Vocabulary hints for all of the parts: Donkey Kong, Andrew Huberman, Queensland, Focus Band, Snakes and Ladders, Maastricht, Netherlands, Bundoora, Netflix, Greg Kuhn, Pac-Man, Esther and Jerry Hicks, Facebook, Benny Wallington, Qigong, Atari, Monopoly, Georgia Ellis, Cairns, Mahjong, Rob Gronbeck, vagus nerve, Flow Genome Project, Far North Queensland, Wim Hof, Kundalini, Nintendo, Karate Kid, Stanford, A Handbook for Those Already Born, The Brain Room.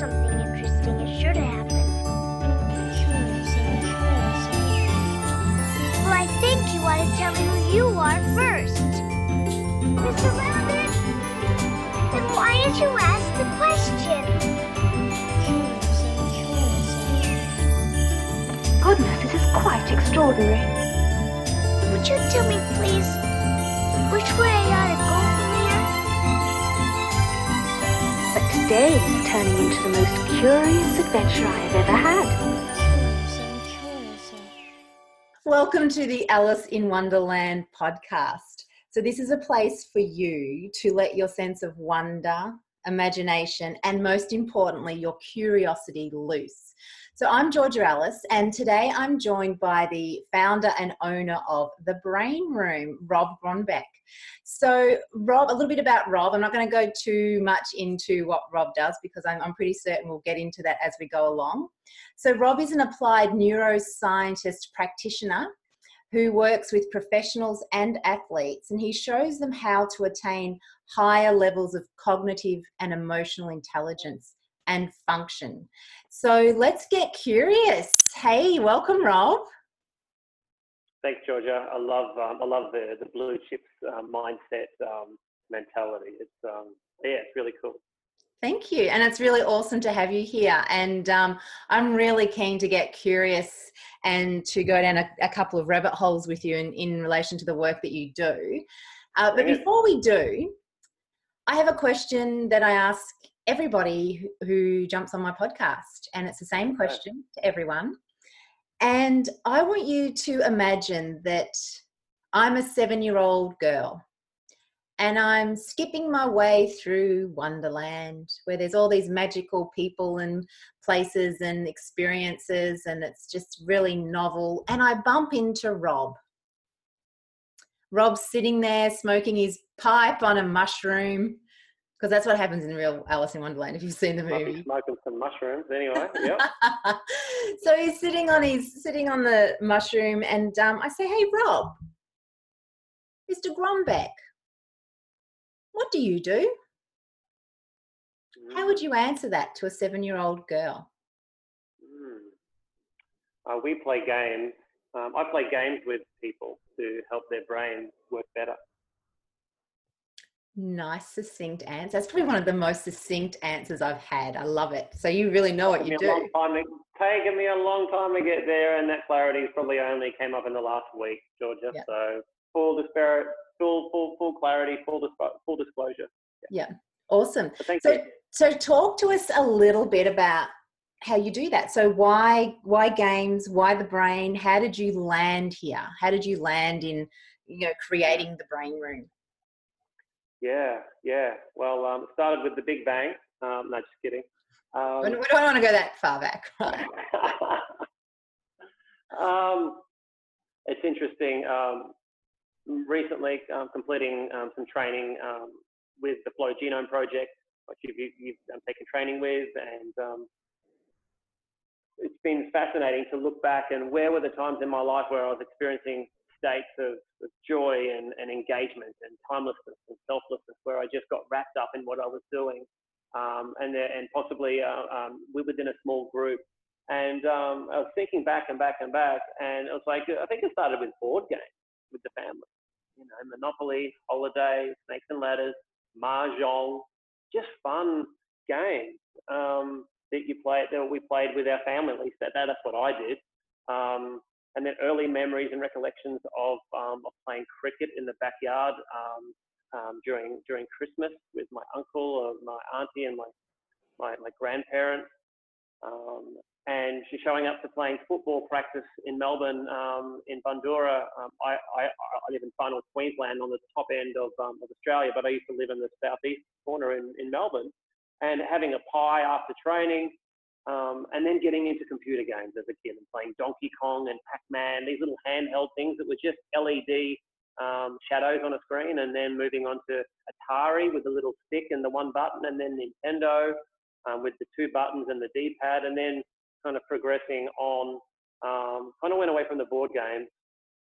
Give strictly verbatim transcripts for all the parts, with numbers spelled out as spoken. something interesting is sure to happen. Well, I think you ought to tell me who you are first. Mister Rabbit, then why did you ask the question? Goodness, this is quite extraordinary. Would you tell me, please, which way I ought to go from here? But today is turning into the most curious adventure I have ever had. Welcome to the Alice in Wonderland podcast. So this is a place for you to let your sense of wonder, imagination, and most importantly, your curiosity loose. So I'm Georgia Ellis, and today I'm joined by the founder and owner of The Brain Room, Rob Gronbeck. So Rob, a little bit about Rob. I'm not going to go too much into what Rob does because I'm, I'm pretty certain we'll get into that as we go along. So Rob is an applied neuroscientist practitioner who works with professionals and athletes, and he shows them how to attain higher levels of cognitive and emotional intelligence and function. So let's get curious. Hey, welcome, Rob. Thanks, Georgia. I love um, I love the the blue chips uh, mindset um, mentality. It's um, yeah, it's really cool. Thank you, and it's really awesome to have you here. And um, I'm really keen to get curious and to go down a, a couple of rabbit holes with you in, in relation to the work that you do. Uh, but yeah. Before we do, I have a question that I ask everybody who jumps on my podcast, and it's the same question to everyone. And I want you to imagine that I'm a seven-year-old girl and I'm skipping my way through Wonderland, where there's all these magical people and places and experiences, and it's just really novel. And I bump into Rob. Rob's sitting there smoking his pipe on a mushroom, because that's what happens in real Alice in Wonderland if you've seen the movie. Smoking some mushrooms anyway. Yep. So he's sitting on his sitting on the mushroom, and um, I say, "Hey, Rob, Mister Gronbeck, what do you do?" Mm. How would you answer that to a seven-year-old girl? Mm. Uh, we play games. Um, I play games with people to help their brains work better. Nice, succinct answer. That's probably one of the most succinct answers I've had. I love it. So you really know what you do. It's taken me a long time to get there, and that clarity probably only came up in the last week, Georgia. Yep. So full disparate. Full, full, full clarity, full, dispo- full disclosure. Yeah, yeah. Awesome. So, so, so talk to us a little bit about how you do that. So, why, why games? Why the brain? How did you land here? How did you land in, you know, creating the Brain Room? Yeah, yeah. Well, um, it started with the Big Bang. Um, no, just kidding. Um, we don't want to go that far back, right? um, it's interesting. Um, Recently, um, completing um, some training um, with the Flow Genome Project, which you've, you've um, taken training with, and um, it's been fascinating to look back and where were the times in my life where I was experiencing states of, of joy and, and engagement and timelessness and selflessness, where I just got wrapped up in what I was doing, um, and there, and possibly uh, um, we were in a small group, and um, I was thinking back and back and back, and it was like I think it started with board games with the family. You know, Monopoly, Holiday, Snakes and Ladders, Mahjong, just fun games um, that you play, that we played with our family. At least that, that's what I did. Um, and then early memories and recollections of, um, of playing cricket in the backyard um, um, during during Christmas with my uncle or my auntie and my my, my grandparents. Um, and she's showing up to playing football practice in Melbourne, um, in Bundoora. Um, I, I, I live in Far North Queensland on the top end of, um, of Australia, but I used to live in the southeast corner in, in Melbourne, and having a pie after training, um, and then getting into computer games as a kid and playing Donkey Kong and Pac-Man, these little handheld things that were just L E D um, shadows on a screen, and then moving on to Atari with the little stick and the one button, and then Nintendo um, with the two buttons and the D-pad, and then kind of progressing on, um, kind of went away from the board games,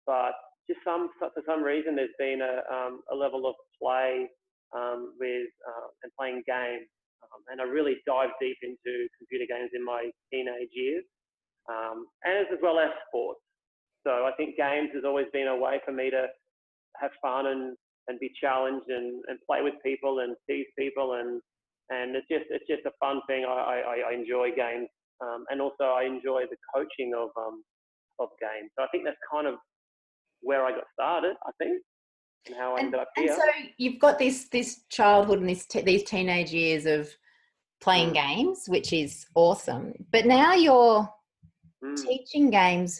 but just some for some reason there's been a, um, a level of play um, with uh, and playing games Um, and I really dived deep into computer games in my teenage years, um, and as well as sports. So I think games has always been a way for me to have fun and, and be challenged and, and play with people and tease people. And, and it's just it's just a fun thing. I, I, I enjoy games. Um, and also I enjoy the coaching of, um, of games. So I think that's kind of where I got started, I think. And how I ended up here. And so you've got this this childhood and this te- these teenage years of playing mm. games, which is awesome. But now you're mm. teaching games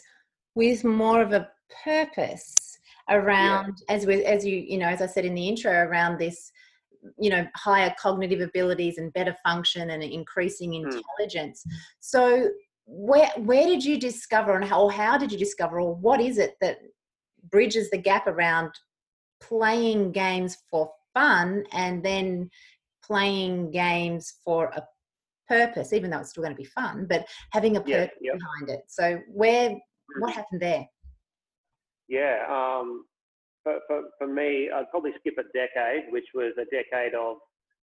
with more of a purpose around, yeah. as we, as you you know, as I said in the intro, around this, you know, higher cognitive abilities and better function and increasing intelligence. Mm. So where where did you discover, and how, or how did you discover, or what is it that bridges the gap around playing games for fun and then playing games for a purpose, even though it's still going to be fun, but having a purpose yeah, yeah. behind it? So where, what happened there? Yeah, um, for, for, for me, I'd probably skip a decade, which was a decade of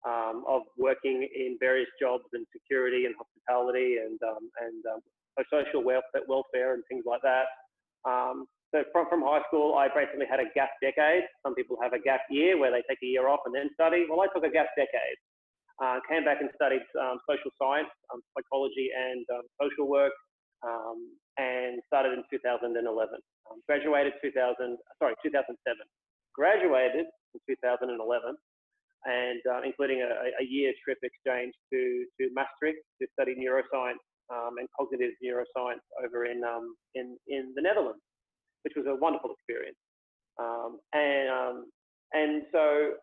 um, of working in various jobs and security and hospitality and um, and um, social welfare, welfare and things like that. Um, So from, from high school, I basically had a gap decade. Some people have a gap year where they take a year off and then study. Well, I took a gap decade. Uh, came back and studied um, social science, um, psychology and um, social work, um, and started in two thousand eleven. Um, graduated two thousand, sorry, two thousand seven. Graduated in two thousand eleven, and uh, including a, a year trip exchange to, to Maastricht to study neuroscience um, and cognitive neuroscience over in um, in in the Netherlands, which was a wonderful experience. Um, and um, and so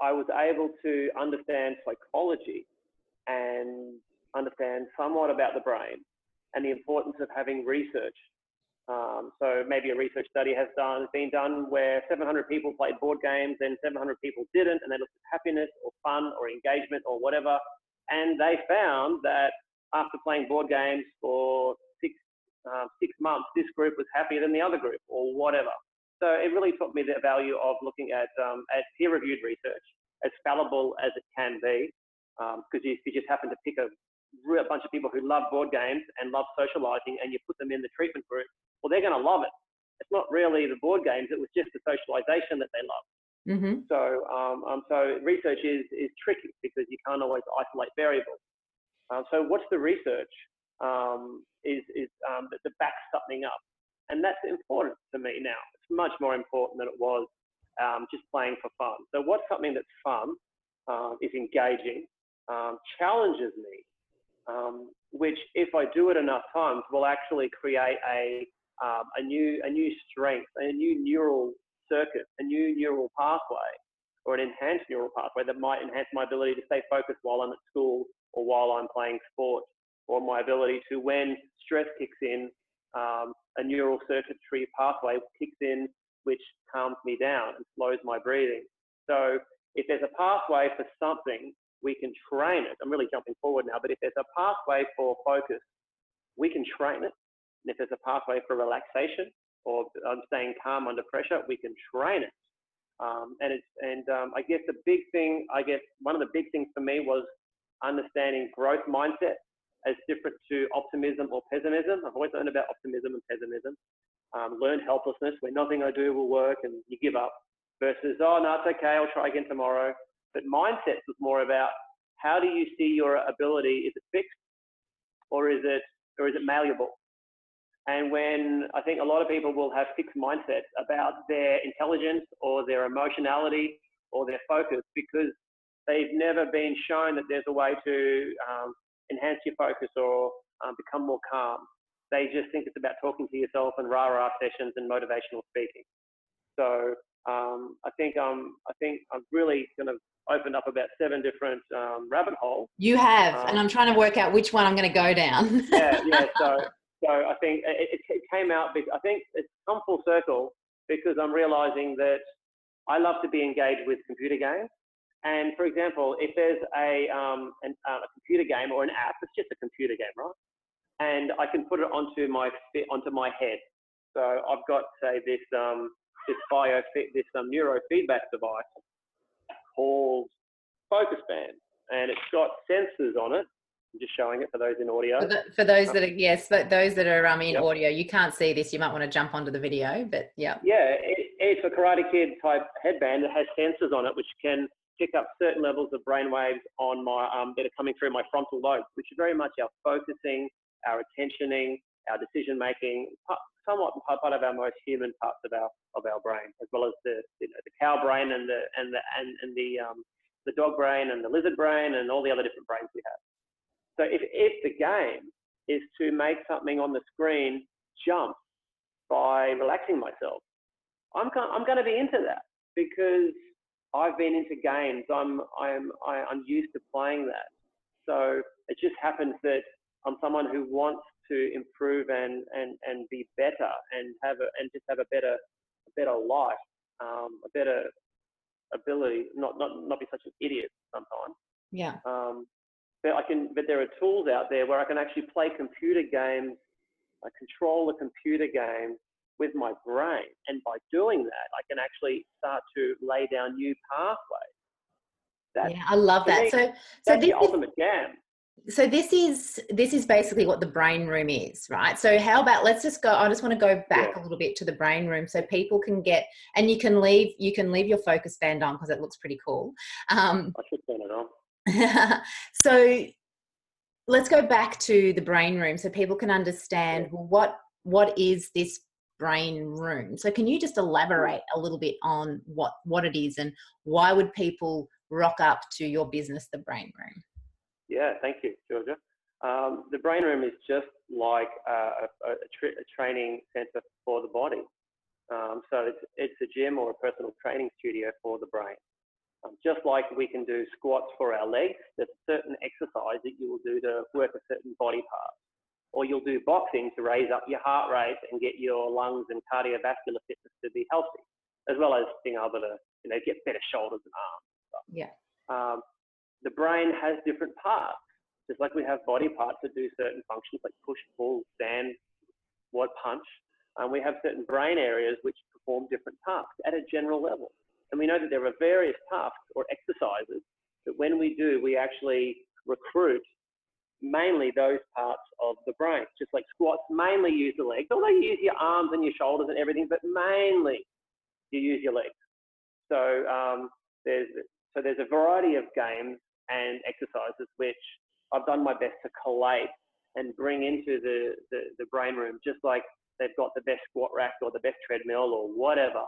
I was able to understand psychology and understand somewhat about the brain and the importance of having research. Um, so maybe a research study has done, been done where seven hundred people played board games and seven hundred people didn't, and they looked at happiness or fun or engagement or whatever. And they found that after playing board games for Um, six months, this group was happier than the other group or whatever. So it really taught me the value of looking at um, at peer-reviewed research, as fallible as it can be, because um, you, you just happen to pick a real bunch of people who love board games and love socializing, and you put them in the treatment group, well, they're going to love it. It's not really the board games, it was just the socialization that they love. Mm-hmm. So um, um, so research is, is tricky because you can't always isolate variables. Um, so what's the research? Um, is, is um, that backs something up, and that's important to me now. It's much more important than it was um, just playing for fun. So what's something that's fun, um, is engaging, um, challenges me, um, which if I do it enough times will actually create a um, a new a new strength, a new neural circuit, a new neural pathway, or an enhanced neural pathway that might enhance my ability to stay focused while I'm at school or while I'm playing sport, or my ability to, when stress kicks in, um, a neural circuitry pathway kicks in, which calms me down and slows my breathing. So if there's a pathway for something, we can train it. I'm really jumping forward now, but if there's a pathway for focus, we can train it. And if there's a pathway for relaxation or um, staying calm under pressure, we can train it. Um, and it's, and um, I guess the big thing, I guess one of the big things for me was understanding growth mindset as different to optimism or pessimism. I've always learned about optimism and pessimism. Um, learned helplessness, where nothing I do will work and you give up, versus, oh, no, it's okay, I'll try again tomorrow. But mindsets was more about, how do you see your ability? Is it fixed or is it, or is it malleable? And when I think a lot of people will have fixed mindsets about their intelligence or their emotionality or their focus, because they've never been shown that there's a way to um, enhance your focus or um, become more calm. They just think it's about talking to yourself and rah-rah sessions and motivational speaking. So um, I think um, I think I've really kind of opened up about seven different um, rabbit holes. You have, um, and I'm trying to work out which one I'm going to go down. yeah, yeah. So so I think it, it came out. I think it's come full circle because I'm realizing that I love to be engaged with computer games. And for example, if there's a, um, an, uh, a computer game or an app, it's just a computer game, right? And I can put it onto my onto my head. So I've got, say, this um, this bio this um, neurofeedback device called Focus Band, and it's got sensors on it. I'm just showing it for those in audio. For, the, for those that are, yes, but those that are um, in yep. audio, you can't see this. You might want to jump onto the video, but yeah. Yeah, it, it's a Karate Kid type headband that has sensors on it, which can pick up certain levels of brain waves on my, um, that are coming through my frontal lobe, which is very much our focusing, our attentioning, our decision-making, somewhat part of our most human parts of our of our brain, as well as the you know, the cow brain and the and the and, and the um, the dog brain and the lizard brain and all the other different brains we have. So if if the game is to make something on the screen jump by relaxing myself, I'm kind of, I'm going to be into that because I've been into games. I'm I'm I'm used to playing that. So it just happens that I'm someone who wants to improve and, and, and be better and have a, and just have a better a better life, um, a better ability, not, not not be such an idiot sometimes. Yeah. Um, but I can. But there are tools out there where I can actually play computer games. I control the computer game with my brain, and by doing that, I can actually start to lay down new pathways. That's, yeah, I love that. Me, so, so this the ultimate jam. So this is this is basically what the Brain Room is, right? So how about, let's just go, I just want to go back yeah. a little bit to the Brain Room so people can get, and you can leave you can leave your Focus Band on because it looks pretty cool. Um, I should turn it on. So let's go back to the Brain Room so people can understand yeah. what what is this Brain Room. So can you just elaborate a little bit on what, what it is and why would people rock up to your business, the Brain Room? Yeah, thank you, Georgia. Um, the Brain Room is just like uh, a, a, tra- a training centre for the body. Um, so it's, it's a gym or a personal training studio for the brain. Um, just like we can do squats for our legs, there's a certain exercise that you will do to work a certain body part. Or you'll do boxing to raise up your heart rate and get your lungs and cardiovascular fitness to be healthy, as well as being able to, you know, get better shoulders and arms and stuff. Yeah. Um, The brain has different parts, just like we have body parts that do certain functions like push, pull, stand, what punch. Um, we have certain brain areas which perform different tasks at a general level. And we know that there are various tasks or exercises that when we do, we actually recruit mainly those parts of the brain. Just like squats mainly use the legs, although you use your arms and your shoulders and everything, but mainly you use your legs. So um, there's so there's a variety of games and exercises which I've done my best to collate and bring into the, the, the Brain Room, just like they've got the best squat rack or the best treadmill or whatever.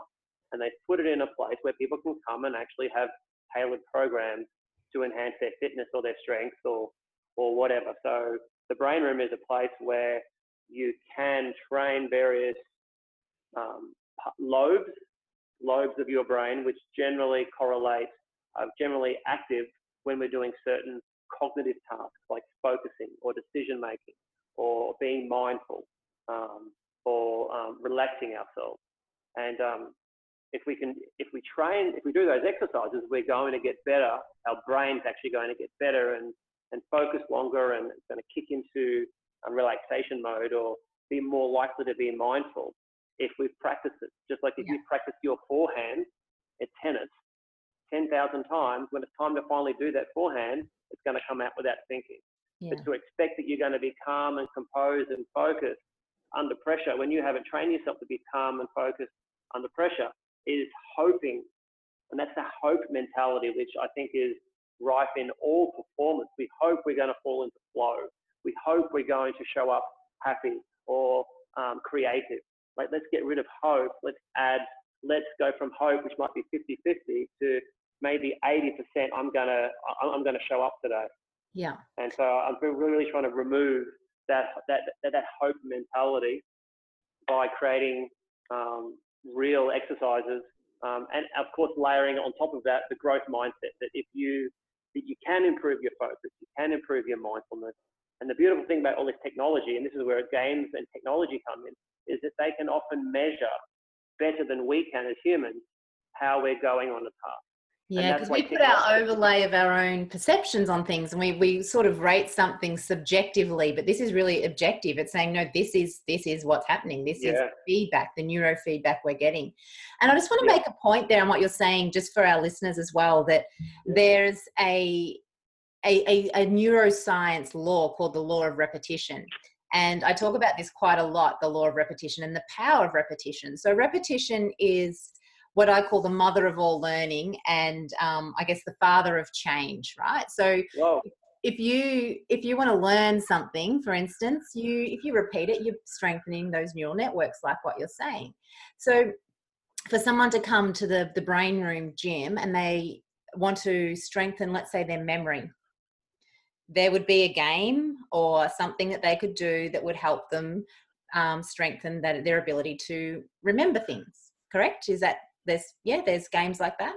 And they put it in a place where people can come and actually have tailored programs to enhance their fitness or their strength or, or whatever. So the Brain Room is a place where you can train various um, lobes, lobes of your brain, which generally correlate, are generally active when we're doing certain cognitive tasks like focusing or decision making or being mindful um, or um, relaxing ourselves. And um, if we can, if we train, if we do those exercises, we're going to get better. Our brain's actually going to get better and, and focus longer, and it's going to kick into a relaxation mode or be more likely to be mindful if we practice it. Just like if yeah. you practice your forehand at tennis ten thousand times, when it's time to finally do that forehand, it's going to come out without thinking. Yeah. But to expect that you're going to be calm and composed and focused under pressure when you haven't trained yourself to be calm and focused under pressure is hoping. And that's the hope mentality, which I think is rife in all performance. We hope we're going to fall into flow. We hope we're going to show up happy or um, creative. Like, let's get rid of hope. Let's add, let's go from hope, which might be fifty-fifty, to maybe eighty percent I'm going to I'm going to show up today. Yeah. And so I'm really trying to remove that that that, that hope mentality by creating um, real exercises um, and, of course, layering on top of that the growth mindset that if you that you can improve your focus, you can improve your mindfulness. And the beautiful thing about all this technology, and this is where games and technology come in, is that they can often measure better than we can as humans how we're going on the path. Yeah, because we put our overlay of our own perceptions on things, and we, we sort of rate something subjectively, but this is really objective. It's saying, no, this is this is what's happening. This yeah. is feedback, the neurofeedback we're getting. And I just want to yeah. make a point there on what you're saying, just for our listeners as well, that yeah. there's a a, a, a neuroscience law called the law of repetition. And I talk about this quite a lot, the law of repetition and the power of repetition. So repetition is what I call the mother of all learning and um, I guess the father of change, right? So Whoa. if you if you want to learn something, for instance, you if you repeat it, you're strengthening those neural networks like what you're saying. So for someone to come to the, the Brain Room gym and they want to strengthen, let's say, their memory, there would be a game or something that they could do that would help them um, strengthen that, their ability to remember things, correct? Is that, there's, yeah, there's games like that?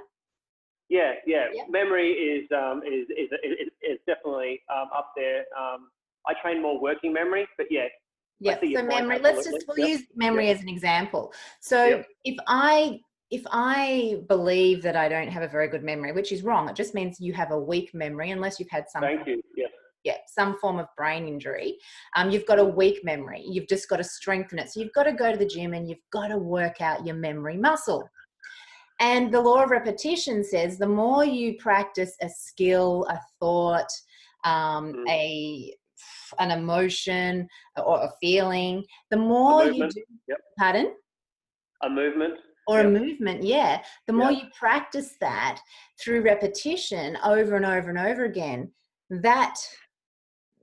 Yeah, yeah. yeah. Memory is, um, is, is, is, is definitely um, up there. Um, I train more working memory, but yeah. Yeah, so memory, let's just we'll yep. use memory yep. as an example. So yep. if I if I believe that I don't have a very good memory, which is wrong, it just means you have a weak memory unless you've had some, Thank you. Yep. Yeah, some form of brain injury. Um, you've got a weak memory. You've just got to strengthen it. So you've got to go to the gym and you've got to work out your memory muscle. And the law of repetition says the more you practice a skill, a thought, um, mm. a... an emotion or a feeling, the more you do, yep. pardon? A movement. Or yep. a movement, yeah. The more yep. you practice that through repetition over and over and over again, that,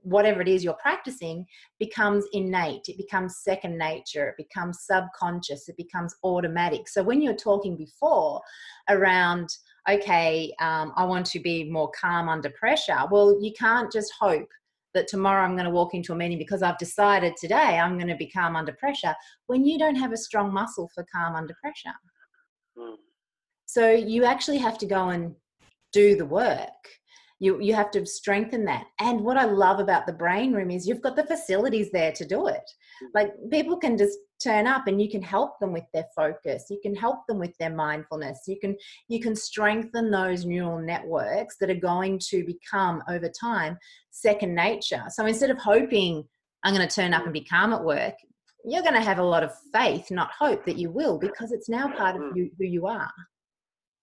whatever it is you're practicing, becomes innate. It becomes second nature. It becomes subconscious. It becomes automatic. So when you're talking before around, okay, um, I want to be more calm under pressure, well, you can't just hope that tomorrow I'm going to walk into a meeting because I've decided today I'm going to be calm under pressure when you don't have a strong muscle for calm under pressure. Mm. So you actually have to go and do the work. You, you have to strengthen that. And what I love about the Brain Room is you've got the facilities there to do it. Like people can just turn up and you can help them with their focus. You can help them with their mindfulness. You can, you can strengthen those neural networks that are going to become over time second nature. So instead of hoping I'm going to turn up and be calm at work, you're going to have a lot of faith, not hope, that you will, because it's now part of you, who you are.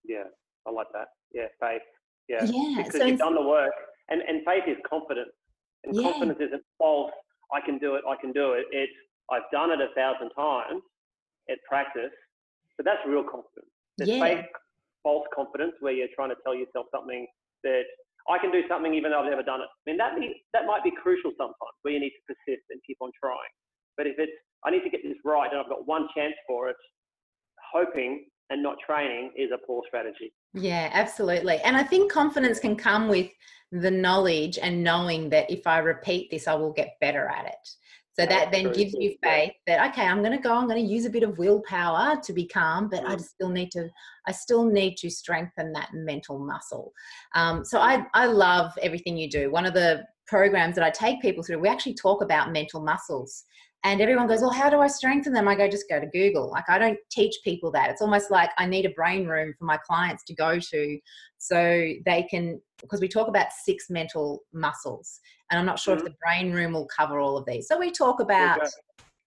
Yeah. I like that. Yeah. Faith. Yeah, yeah, because so you've done the work, and, and faith is confidence, and yeah. confidence isn't false, I can do it, I can do it, it's I've done it a thousand times, at practice, but that's real confidence. There's yeah. fake, false confidence where you're trying to tell yourself something that I can do something even though I've never done it. I mean, that, be, that might be crucial sometimes, where you need to persist and keep on trying, but if it's, I need to get this right and I've got one chance for it, hoping and not training is a poor strategy. Yeah, absolutely. And I think confidence can come with the knowledge and knowing that if I repeat this, I will get better at it. So that then gives you faith that, okay, I'm going to go, I'm going to use a bit of willpower to be calm, but I still need to, I still need to strengthen that mental muscle. Um, so I, I love everything you do. One of the programs that I take people through, we actually talk about mental muscles. And everyone goes, well, how do I strengthen them? I go, just go to Google. Like, I don't teach people that. It's almost like I need a brain room for my clients to go to so they can, because we talk about six mental muscles. And I'm not sure mm-hmm. if the brain room will cover all of these. So we talk about, okay.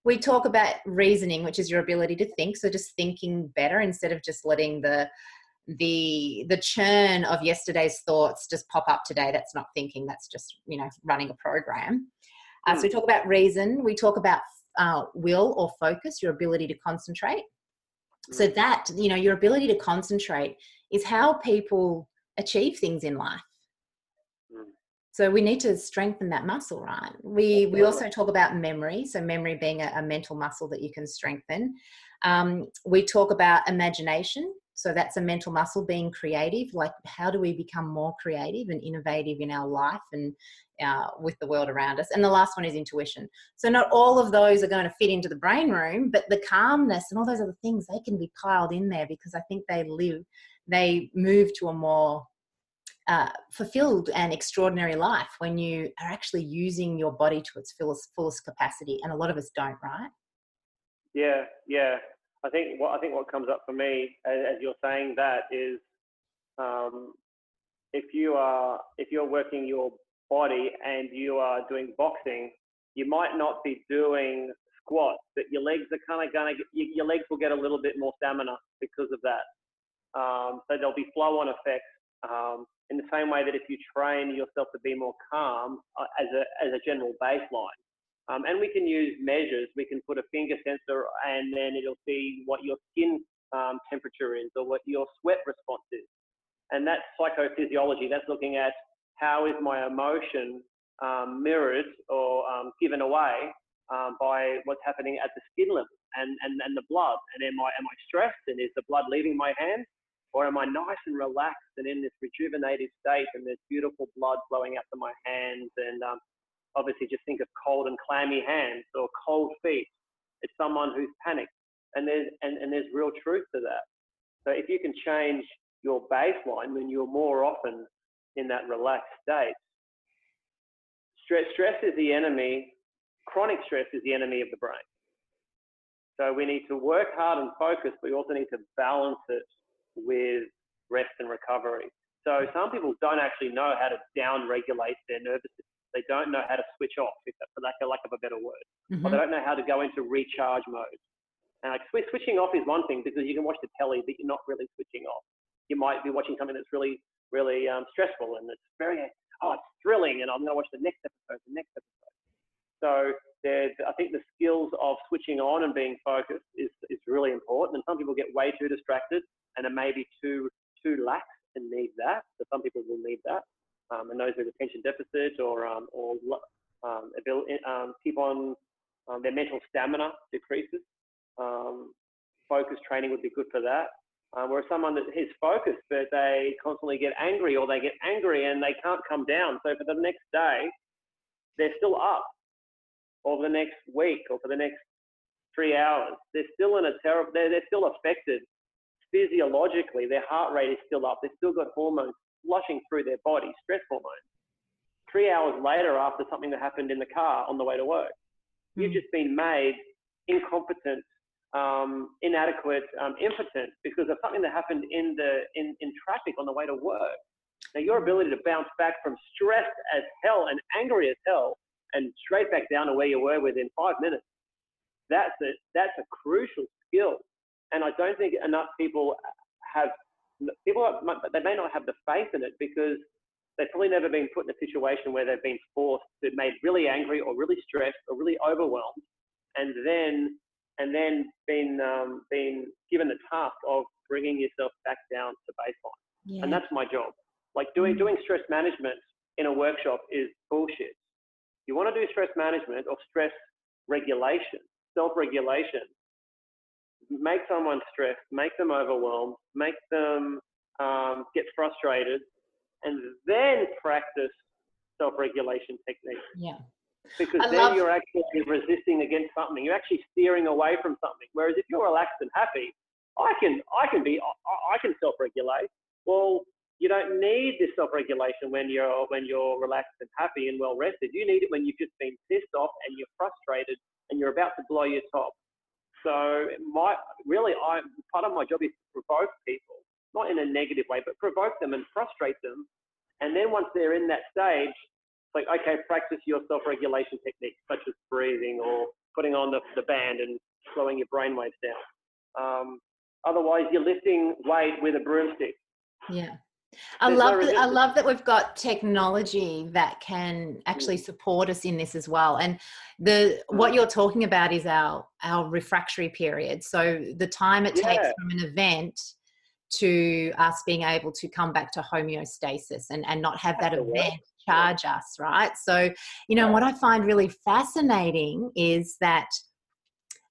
we talk about reasoning, which is your ability to think. So just thinking better instead of just letting the, the, the churn of yesterday's thoughts just pop up today. That's not thinking. That's just, you know, running a program. Uh, so we talk about reason, we talk about uh, will or focus, your ability to concentrate. So that, you know, your ability to concentrate is how people achieve things in life. So we need to strengthen that muscle, right? We we also talk about memory, so memory being a, a mental muscle that you can strengthen. Um, we talk about imagination, so that's a mental muscle, being creative, like how do we become more creative and innovative in our life and uh, with the world around us. And the last one is intuition. So not all of those are going to fit into the Brain Room, but the calmness and all those other things, they can be piled in there because I think they live, they move to a more uh, fulfilled and extraordinary life when you are actually using your body to its fullest, fullest capacity. And a lot of us don't, right? Yeah, yeah. I think what I think what comes up for me as, as you're saying that is, um, if you are if you're working your body and you are doing boxing, you might not be doing squats, but your legs are kind of gonna your legs will get a little bit more stamina because of that. Um, so there'll be flow-on effects. Um, in the same way that if you train yourself to be more calm uh, as a as a general baseline. Um, and we can use measures. We can put a finger sensor and then it'll see what your skin um, temperature is or what your sweat response is. And that's psychophysiology. That's looking at how is my emotion um, mirrored or um, given away um, by what's happening at the skin level and, and, and the blood. And am I, am I stressed? And is the blood leaving my hand? Or am I nice and relaxed and in this rejuvenated state and there's beautiful blood flowing out to my hands? And um, obviously just think of cold and clammy hands or cold feet. It's someone who's panicked. And there's, and, and there's real truth to that. So if you can change your baseline when you're more often in that relaxed state. Stress, stress is the enemy. Chronic stress is the enemy of the brain. So we need to work hard and focus, but we also need to balance it with rest and recovery. So some people don't actually know how to down-regulate their nervous system. They don't know how to switch off, if that, for lack of, lack of a better word. Mm-hmm. Or they don't know how to go into recharge mode. And like, switching off is one thing because you can watch the telly, but you're not really switching off. You might be watching something that's really, really um, stressful and it's very, oh, it's thrilling and I'm going to watch the next episode, the next episode. So there's, I think the skills of switching on and being focused is, is really important. And some people get way too distracted and are maybe too, too lax and need that. So some people will need that. Um, and those with attention deficit or, um, or um, ability, um, keep on um, their mental stamina decreases. Um, focus training would be good for that. Uh, whereas someone that is focused, but they constantly get angry or they get angry and they can't come down. So for the next day, they're still up, or for the next week, or for the next three hours. They're still in a terrible, they're, they're still affected physiologically. Their heart rate is still up. They've still got hormones flushing through their body, stress hormones. Three hours later after something that happened in the car on the way to work, mm-hmm. You've just been made incompetent, Um, inadequate, um, impotent because of something that happened in the in, in traffic on the way to work. Now your ability to bounce back from stressed as hell and angry as hell and straight back down to where you were within five minutes. That's a that's a crucial skill, and I don't think enough people have people. Have, they may not have the faith in it because they've probably never been put in a situation where they've been forced to made really angry or really stressed or really overwhelmed, and then. and then been, um, been given the task of bringing yourself back down to baseline. Yeah. And that's my job. Like doing, mm-hmm. doing stress management in a workshop is bullshit. You want to do stress management or stress regulation, self-regulation, make someone stressed, make them overwhelmed, make them um, get frustrated, and then practice self-regulation techniques. Yeah. Because I then you're actually resisting against something. You're actually steering away from something. Whereas if you're relaxed and happy, I can, I can be, I, I can self-regulate. Well, you don't need this self-regulation when you're, when you're relaxed and happy and well rested. You need it when you've just been pissed off and you're frustrated and you're about to blow your top. So my, really, I part of my job is to provoke people, not in a negative way, but provoke them and frustrate them. And then once they're in that stage, like, okay, practice your self-regulation techniques, such as breathing or putting on the, the band and slowing your brainwaves down. Um, otherwise, you're lifting weight with a broomstick. Yeah. I There's love no that, I love that we've got technology that can actually support us in this as well. And the what you're talking about is our, our refractory period. So the time it yeah. takes from an event to us being able to come back to homeostasis and, and not have that That's event. Charge us, right? So, you know, what I find really fascinating is that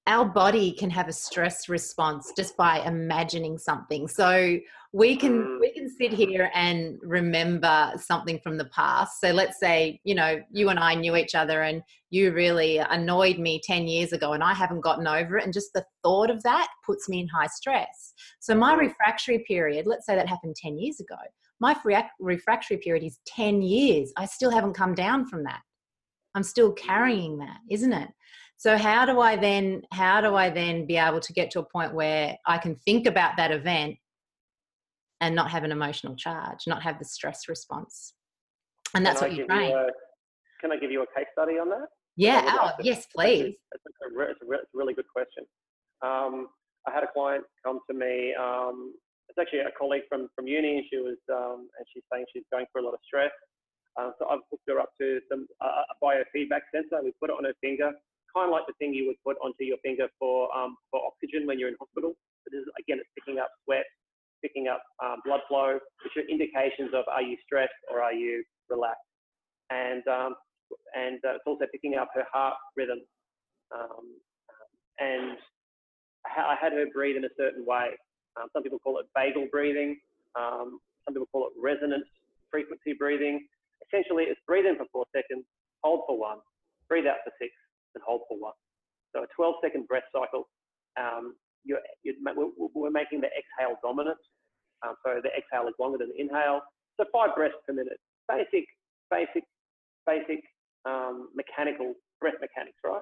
our body can have a stress response just by imagining something. So we can we can sit here and remember something from the past. So let's say, you know, you and I knew each other and you really annoyed me ten years ago and I haven't gotten over it. And just the thought of that puts me in high stress. So my refractory period, let's say that happened ten years ago. My refractory period is ten years. I still haven't come down from that. I'm still carrying that, isn't it? So how do I then, how do I then be able to get to a point where I can think about that event and not have an emotional charge, not have the stress response? And that's what you train. Can I give you a case study on that? Yeah, oh, yes, please. That's a, that's a really good question. Um, I had a client come to me um, it's actually a colleague from, from uni, and she was, um, and she's saying she's going through a lot of stress. Uh, so I've hooked her up to some uh, a biofeedback sensor. We put it on her finger, kind of like the thing you would put onto your finger for um, for oxygen when you're in hospital. But this is, again, it's picking up sweat, picking up um, blood flow, which are indications of are you stressed or are you relaxed. And um, and uh, it's also picking up her heart rhythm. Um, and I had her breathe in a certain way. Um, some people call it vagal breathing. Um, some people call it resonant frequency breathing. Essentially, it's breathe in for four seconds, hold for one, breathe out for six, and hold for one. So a twelve second breath cycle. Um, you're, you're, we're, we're making the exhale dominant. Um, so the exhale is longer than the inhale. So five breaths per minute. Basic, basic, basic um, mechanical breath mechanics, right?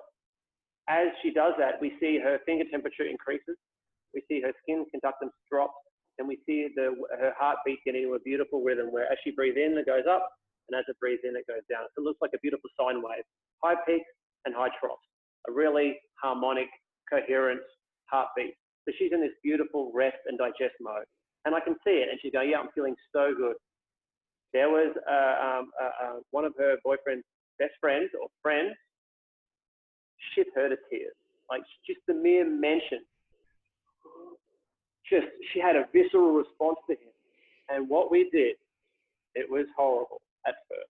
As she does that, we see her finger temperature increases. We see her skin conductance drop. And we see the, her heartbeat get into a beautiful rhythm where as she breathes in, it goes up. And as it breathes in, it goes down. So it looks like a beautiful sine wave. High peaks and high troughs. A really harmonic, coherent heartbeat. So she's in this beautiful rest and digest mode. And I can see it. And she's going, yeah, I'm feeling so good. There was uh, um, uh, uh, one of her boyfriend's best friends or friends shit her to tears. Like, just the mere mention. Just, she had a visceral response to him. And what we did, it was horrible at first,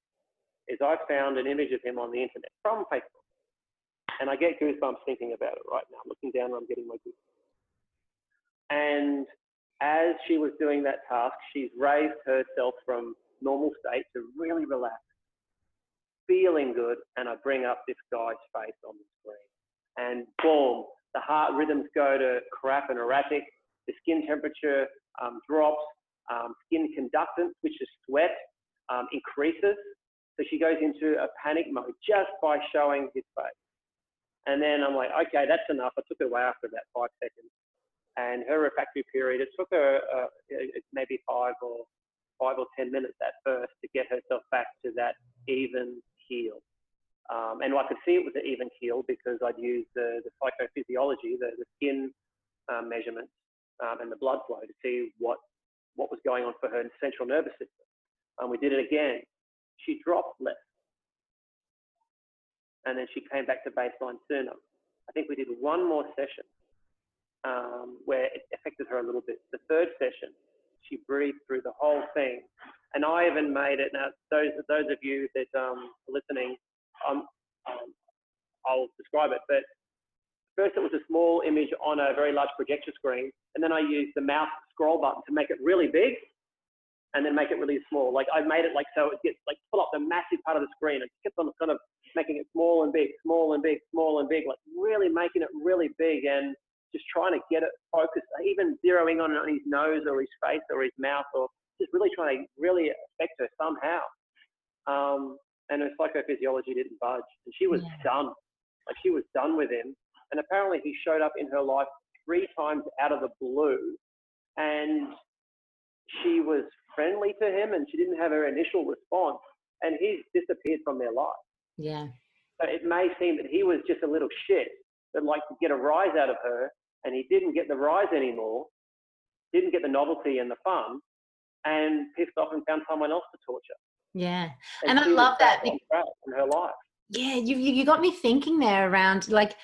is I found an image of him on the internet from Facebook. And I get goosebumps thinking about it right now. I'm looking down and I'm getting my goosebumps. And as she was doing that task, she's raised herself from normal state to really relax, feeling good. And I bring up this guy's face on the screen. And boom, the heart rhythms go to crap and erratic. The skin temperature um, drops. Um, skin conductance, which is sweat, um, increases. So she goes into a panic mode just by showing his face. And then I'm like, okay, that's enough. I took her away after about five seconds. And her refractory period, it took her uh, maybe five or five or ten minutes at first to get herself back to that even keel. Um, and I could see it was an even keel because I'd used the, the psychophysiology, the, the skin uh, measurements um, and the blood flow to see what what was going on for her central nervous system. And we did it again. She dropped less. And then she came back to baseline sooner. I think we did one more session um, where it affected her a little bit. The third session, she breathed through the whole thing. And I even made it. Now, those, those of you that um, are listening, um, um, I'll describe it. But first, it was a small image on a very large projector screen. And then I used the mouse scroll button to make it really big and then make it really small. Like I made it like so it gets like pull up the massive part of the screen and kept on kind of making it small and big, small and big, small and big, like really making it really big and just trying to get it focused, even zeroing on his nose or his face or his mouth or just really trying to really affect her somehow. Um, and her psychophysiology didn't budge. And she was yeah. done. Like she was done with him. And apparently he showed up in her life three times out of the blue, and she was friendly to him and she didn't have her initial response, and he's disappeared from their life. Yeah. So it may seem that he was just a little shit that liked to get a rise out of her, and he didn't get the rise anymore, didn't get the novelty and the fun, and pissed off and found someone else to torture. Yeah. And, and I love that. Because, in her life. Yeah, you, you got me thinking there around like,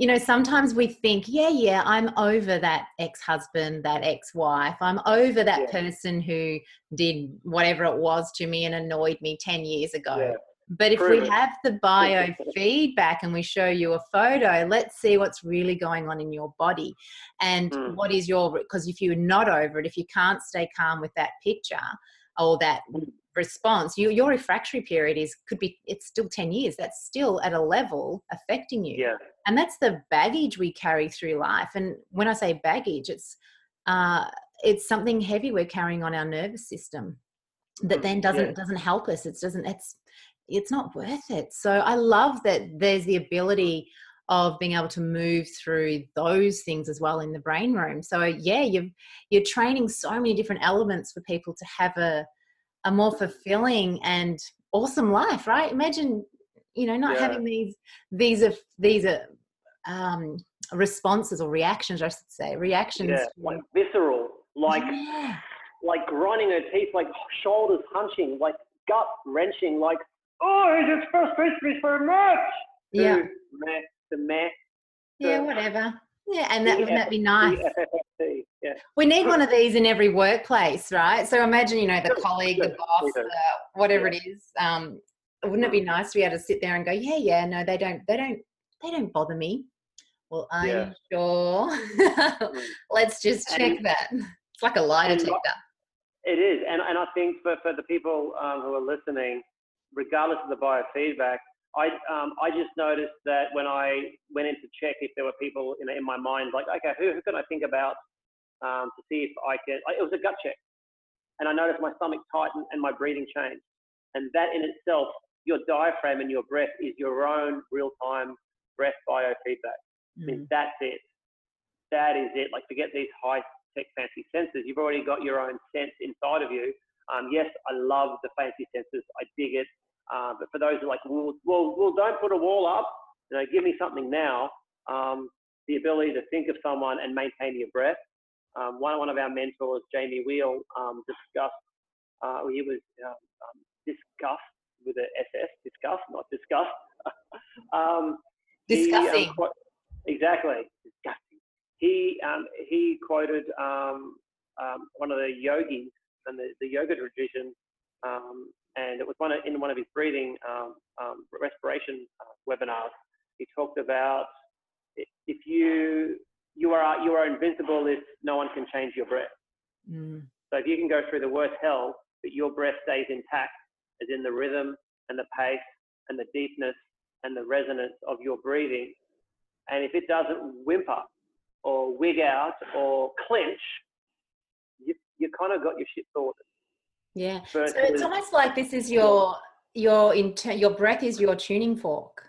you know, sometimes we think, yeah, yeah, I'm over that ex-husband, that ex-wife. I'm over that yeah. person who did whatever it was to me and annoyed me ten years ago. Yeah. But if Brilliant. we have the biofeedback and we show you a photo, let's see what's really going on in your body and mm. what is your, because if you're not over it, if you can't stay calm with that picture or that response, you, your refractory period is could be, it's still ten years. That's still at a level affecting you. Yeah. And that's the baggage we carry through life. And when I say baggage, it's uh, it's something heavy we're carrying on our nervous system that then doesn't yeah. doesn't help us. It doesn't. It's it's not worth it. So I love that there's the ability of being able to move through those things as well in the brain room. So yeah, you've you're training so many different elements for people to have a a more fulfilling and awesome life, right? Imagine, you know, not yeah. having these these are these are. Um, responses or reactions, I should say, reactions. Yeah, like visceral, like yeah. like grinding her teeth, like shoulders hunching, like gut wrenching, like, oh, he just frustrates me so much. Yeah. Dude, meh, the meh. The yeah, whatever. Yeah, and that wouldn't that be nice? Yeah. We need one of these in every workplace, right? So imagine, you know, the colleague, the boss, the whatever yeah. it is. Um, wouldn't it be nice to be able to sit there and go, yeah, yeah, no, they don't, they don't, they don't bother me. Well, I'm yeah. sure. Let's just check and, that. It's like a lie detector. It is, and and I think for for the people um, who are listening, regardless of the biofeedback. I um I just noticed that when I went in to check if there were people in in my mind, like, okay, who, who can I think about um to see if I can, like, it was a gut check, and I noticed my stomach tightened and my breathing changed, and that in itself, your diaphragm and your breath is your own real time breath biofeedback. Mm. I mean, that's it, that is it. Like, forget these high tech fancy sensors. You've already got your own sense inside of you. Um, yes, I love the fancy sensors. I dig it. Uh, but for those who are like, well, well, well, don't put a wall up, you know, give me something now. Um, the ability to think of someone and maintain your breath. Um, one, one of our mentors, Jamie Wheel, um, discussed, uh, he was uh, um, discussed with an S S, discussed, not discussed. um, Disgusting. He, um, quote, exactly. Disgusting. He, um, he quoted um, um, one of the yogis and the, the yoga tradition, um, and it was one of, in one of his breathing um, um, respiration uh, webinars. He talked about if you you are you are invincible if no one can change your breath. Mm. So if you can go through the worst hell, but your breath stays intact, as in the rhythm and the pace and the deepness and the resonance of your breathing, and if it doesn't whimper or wig out or clinch, you you kind of got your shit sorted. Yeah, so it's almost like this is your your inter- your breath is your tuning fork.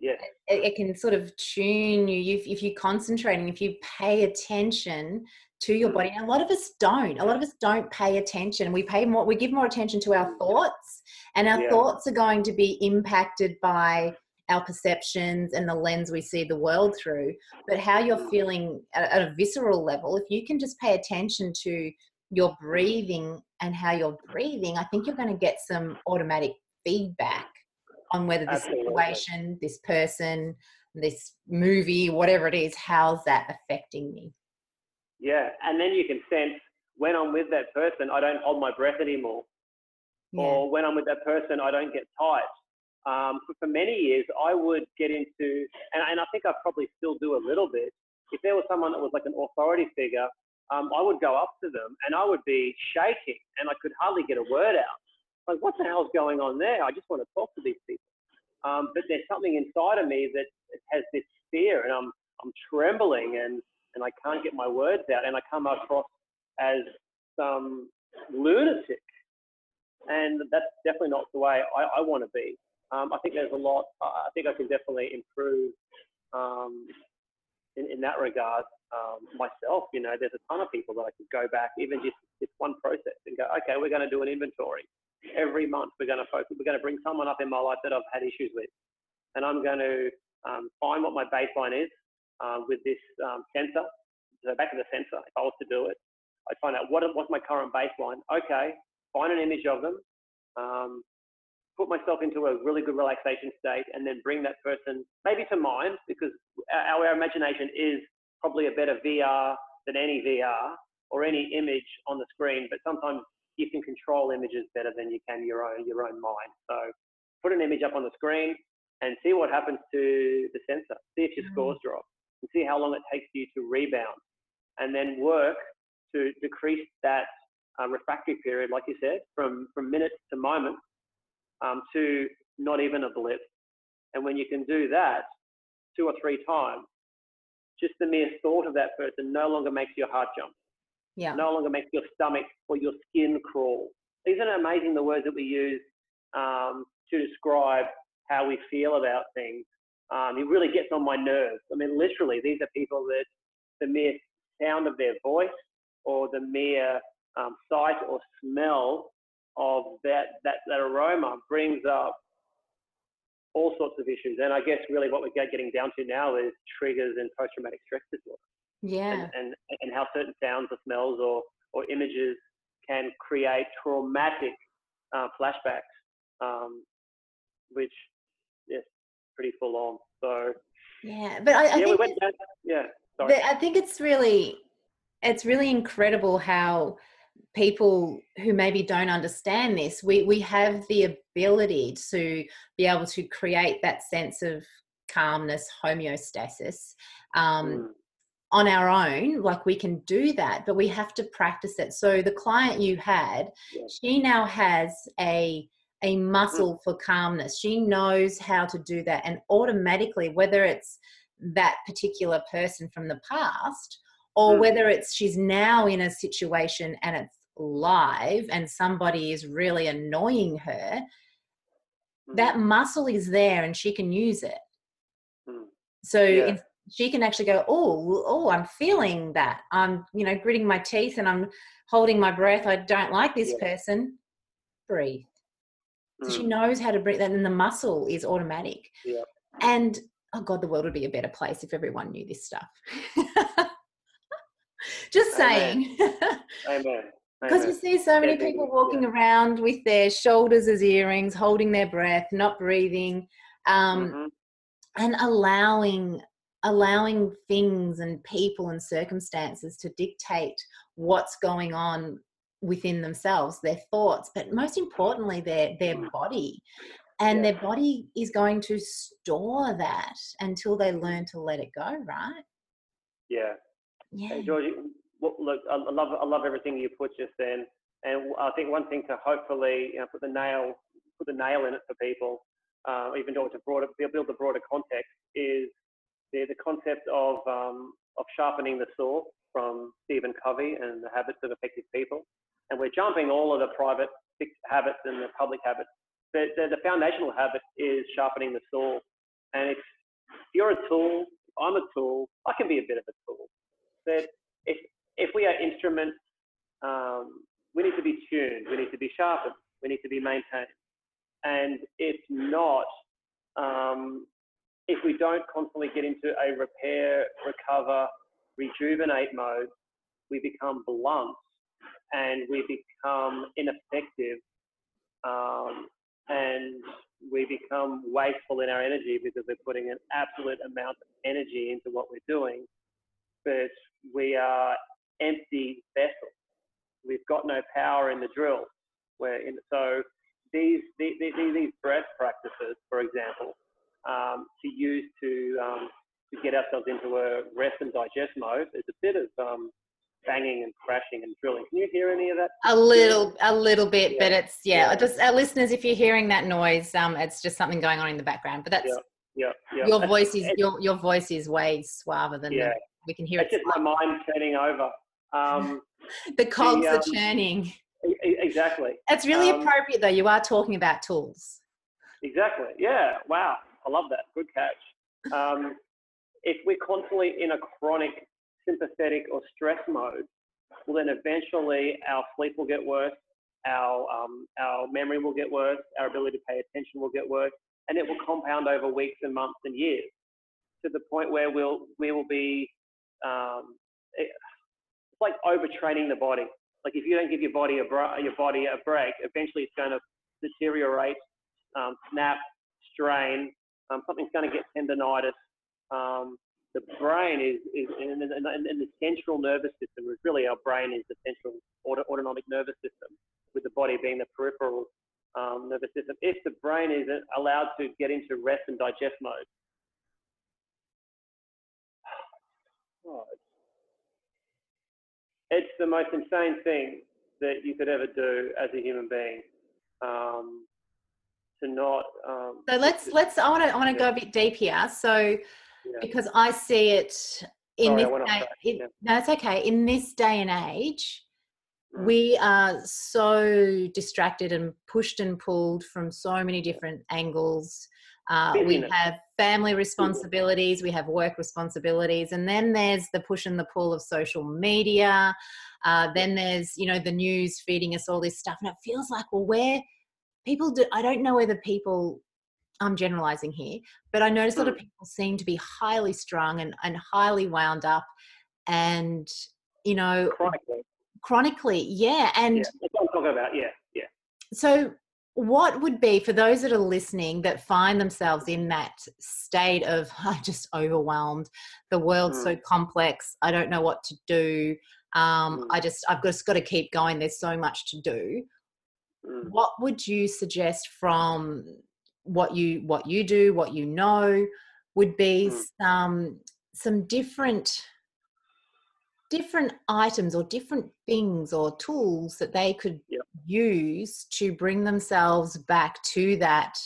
Yeah, it, it can sort of tune you if, if you're concentrating, if you pay attention to your body. And a lot of us don't. A lot of us don't pay attention. We pay more. We give more attention to our thoughts, and our yeah. thoughts are going to be impacted by our perceptions and the lens we see the world through. But how you're feeling at, at a visceral level, if you can just pay attention to your breathing and how you're breathing, I think you're going to get some automatic feedback on whether this Absolutely. situation, this person, this movie, whatever it is, how's that affecting me? Yeah, and then you can sense when I'm with that person, I don't hold my breath anymore. Yeah. Or when I'm with that person, I don't get tight. Um, for many years, I would get into, and, and I think I probably still do a little bit, if there was someone that was like an authority figure, Um, I would go up to them and I would be shaking and I could hardly get a word out. Like, what the hell's going on there? I just want to talk to these people. Um, but there's something inside of me that has this fear, and I'm I'm trembling and, and I can't get my words out, and I come across as some lunatic. And that's definitely not the way I, I want to be. Um, I think there's a lot, I think I can definitely improve um, in, in that regard. Um, myself, you know, there's a ton of people that I could go back, even just this one process, and go, okay, we're going to do an inventory every month. We're going to focus. We're going to bring someone up in my life that I've had issues with, and I'm going to um, find what my baseline is uh, with this um, sensor. So back to the sensor. If I was to do it, I'd find out what what's my current baseline. Okay, find an image of them, um, put myself into a really good relaxation state, and then bring that person maybe to mind, because our, our imagination is probably a better V R than any V R or any image on the screen, but sometimes you can control images better than you can your own your own mind. So put an image up on the screen and see what happens to the sensor. See if your mm. scores drop, and see how long it takes you to rebound, and then work to decrease that uh, refractory period, like you said, from, from minutes to moments um, to not even a blip. And when you can do that two or three times, just the mere thought of that person no longer makes your heart jump. Yeah. No longer makes your stomach or your skin crawl. Isn't it amazing the words that we use um, to describe how we feel about things? Um, it really gets on my nerves. I mean, literally, these are people that the mere sound of their voice or the mere um, sight or smell of that, that, that aroma brings up all sorts of issues. And I guess really what we're getting down to now is triggers and post-traumatic stress disorder. yeah, and, and, and how certain sounds or smells or, or images can create traumatic uh, flashbacks, um, which is pretty full on. So yeah, but I, I yeah, think we went down, yeah, sorry. But I think it's really it's really incredible how people who maybe don't understand this, we we have the ability to be able to create that sense of calmness, homeostasis, um, mm. on our own. Like, we can do that, but we have to practice it. So the client you had, yes. she now has a a muscle mm. for calmness. She knows how to do that, and automatically, whether it's that particular person from the past or mm. whether it's she's now in a situation and it's live and somebody is really annoying her, mm. that muscle is there and she can use it. Mm. So yeah. in, she can actually go, oh, oh, I'm feeling that. I'm, you know, gritting my teeth and I'm holding my breath. I don't like this yeah. person. Breathe. Mm. So she knows how to breathe, and the muscle is automatic. Yeah. And, oh, God, the world would be a better place if everyone knew this stuff. Just Amen. saying. Amen. Because we see so many people walking yeah. around with their shoulders as earrings, holding their breath, not breathing, um, mm-hmm. and allowing allowing things and people and circumstances to dictate what's going on within themselves, their thoughts, but most importantly, their their mm. body. And yeah. their body is going to store that until they learn to let it go, right? Yeah. Yeah. Hey, Georgie, look, I love I love everything you put just then, and I think one thing to hopefully, you know, put the nail put the nail in it for people, uh, even though it's a broader build the broader context, is the the concept of um, of sharpening the saw from Stephen Covey and the Habits of Effective People, and we're jumping all of the private habits and the public habits, but the, the foundational habit is sharpening the saw, and if you're a tool, I'm a tool, I can be a bit of a tool. That if if we are instruments, um, we need to be tuned, we need to be sharpened, we need to be maintained. And if not, um, if we don't constantly get into a repair, recover, rejuvenate mode, we become blunt and we become ineffective, um, and we become wasteful in our energy because we're putting an absolute amount of energy into what we're doing. But we are empty vessels. We've got no power in the drill. We're in, so these, these, these breath practices, for example, um, to use to, um, to get ourselves into a rest and digest mode, there's a bit of um, banging and crashing and drilling. Can you hear any of that? A little, a little bit, yeah. but it's, yeah, yeah. Just our listeners, if you're hearing that noise, um, it's just something going on in the background. But that's, yeah. Yeah. Yeah. your voice is your, your voice is way suaver than yeah. the, we can hear it's it. Just my mind turning over. Um, the cogs the, um, are churning. E- exactly. That's really um, appropriate, though. You are talking about tools. Exactly. Yeah. Wow. I love that. Good catch. Um, if we're constantly in a chronic sympathetic or stress mode, well, then eventually our sleep will get worse. Our um, our memory will get worse. Our ability to pay attention will get worse, and it will compound over weeks and months and years to the point where we'll we will be. Um, it, it's like overtraining the body. Like, if you don't give your body a bra- your body a break, eventually it's going to deteriorate, um, snap, strain. Um, something's going to get tendonitis. Um, the brain is is and the central nervous system is really our brain is the central auto- autonomic nervous system, with the body being the peripheral um, nervous system. If the brain isn't allowed to get into rest and digest mode. It's the most insane thing that you could ever do as a human being, um, to not. Um, so let's just, let's. I want to. I want to yeah. go a bit deep here. So, yeah. because I see it in Sorry, this. Day, it, yeah. No, it's okay. In this day and age, mm. we are so distracted and pushed and pulled from so many different angles. Uh, we have family responsibilities, we have work responsibilities, and then there's the push and the pull of social media. Uh, then there's, you know, the news feeding us all this stuff, and it feels like, well, where people do, I don't know whether people, I'm generalizing here, but I notice a lot of people seem to be highly strung and, and highly wound up and, you know, chronically, chronically yeah. And yeah, that's what I'm talking about, yeah, yeah. So what would be, for those that are listening that find themselves in that state of, I'm just overwhelmed, the world's mm. so complex, I don't know what to do, um, mm. I just, I've just got to keep going, there's so much to do. Mm. What would you suggest from what you what you do, what you know, would be mm. some some different different items or different things or tools that they could yep. use to bring themselves back to that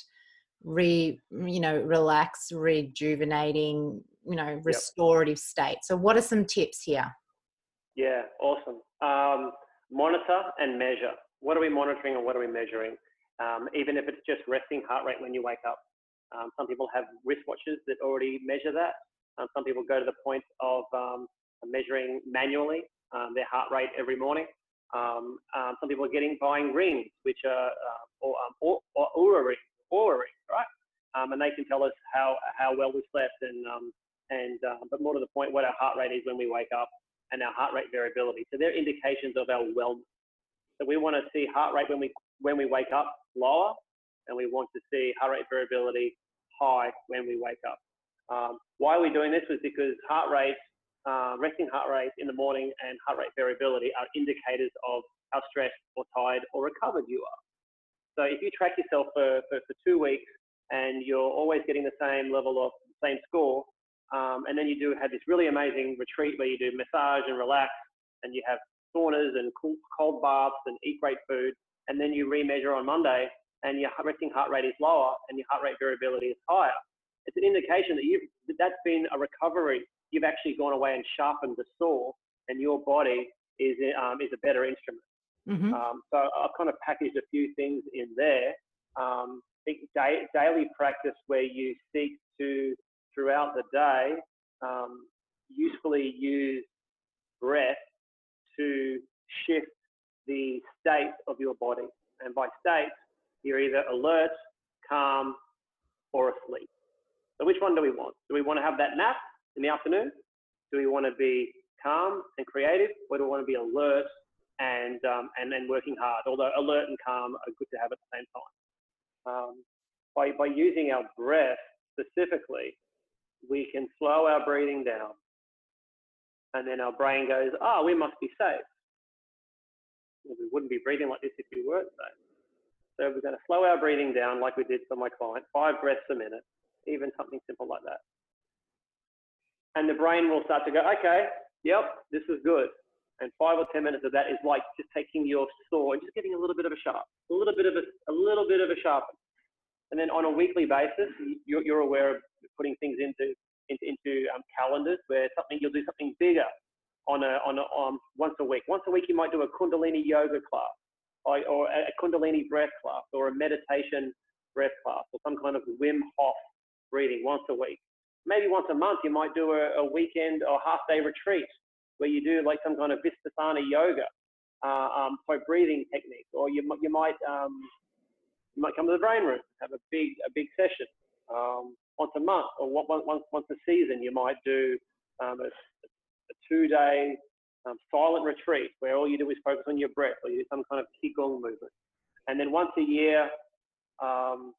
re you know relaxed, rejuvenating, you know, restorative yep. state? So what are some tips here? Yeah, awesome. Um, monitor and measure. What are we monitoring and what are we measuring? Um, even if it's just resting heart rate when you wake up. Um, some people have wristwatches that already measure that. Um, some people go to the point of um, measuring manually um, their heart rate every morning. Um, um, some people are getting buying rings, which are uh, or, um, or, or aura rings, aura rings, right? Um, and they can tell us how how well we slept and um, and uh, but more to the point, what our heart rate is when we wake up and our heart rate variability. So they're indications of our wellness. So we want to see heart rate when we when we wake up lower, and we want to see heart rate variability high when we wake up. Um, why are we doing this? Was because heart rate, uh, resting heart rate in the morning and heart rate variability are indicators of how stressed or tired or recovered you are. So if you track yourself for, for, for two weeks and you're always getting the same level of same score, um, and then you do have this really amazing retreat where you do massage and relax, and you have saunas and cool, cold baths and eat great food, and then you remeasure on Monday and your resting heart rate is lower and your heart rate variability is higher, it's an indication that you've, that that's been a recovery. You've actually gone away and sharpened the saw, and your body is, um, is a better instrument. Mm-hmm. Um, so I've kind of packaged a few things in there. Um, da- daily practice where you seek to, throughout the day, um, usefully use breath to shift the state of your body. And by state, you're either alert, calm, or asleep. So which one do we want? Do we want to have that nap in the afternoon? Do we want to be calm and creative? Or do we want to be alert and um, and then working hard? Although alert and calm are good to have at the same time. Um, by, by using our breath specifically, we can slow our breathing down. And then our brain goes, ah, oh, we must be safe. Well, we wouldn't be breathing like this if we weren't safe. So we're going to slow our breathing down like we did for my client, five breaths a minute, even something simple like that. And the brain will start to go, okay, yep, this is good. And five or ten minutes of that is like just taking your saw and just getting a little bit of a sharp, a little bit of a, a little bit of a sharpen. And then on a weekly basis, you're, you're aware of putting things into into, into um, calendars where something you'll do something bigger on a on a on once a week. Once a week, you might do a Kundalini yoga class, or, or a Kundalini breath class, or a meditation breath class, or some kind of Wim Hof breathing once a week. Maybe once a month, you might do a, a weekend or half day retreat where you do like some kind of Vipassana yoga, uh, um, for breathing techniques, or you you might um, you might come to the Brain Room, have a big a big session. Um, once a month or once, once a season, you might do um, a, a two-day um, silent retreat where all you do is focus on your breath, or you do some kind of Qigong movement. And then once a year, um,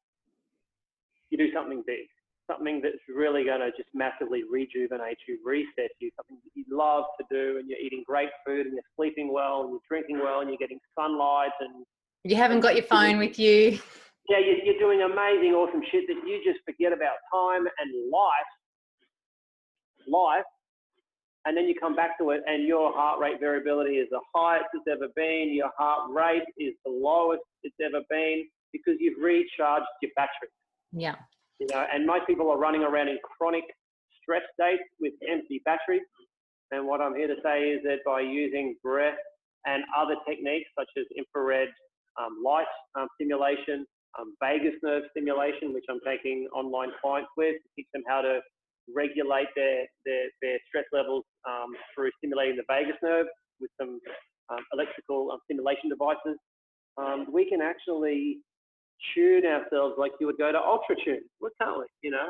you do something big, something that's really going to just massively rejuvenate you, reset you, something that you love to do, and you're eating great food and you're sleeping well and you're drinking well and you're getting sunlight. And you haven't got your phone with you. Yeah, you're doing amazing, awesome shit that you just forget about time and life, life, and then you come back to it and your heart rate variability is the highest it's ever been. Your heart rate is the lowest it's ever been because you've recharged your battery. Yeah. You know, and most people are running around in chronic stress states with empty batteries. And what I'm here to say is that by using breath and other techniques such as infrared um, light um, stimulation, Um, vagus nerve stimulation, which I'm taking online clients with, to teach them how to regulate their their, their stress levels um, through stimulating the vagus nerve with some um, electrical um, stimulation devices. Um, we can actually tune ourselves like you would go to ultratune. What can't we? You know.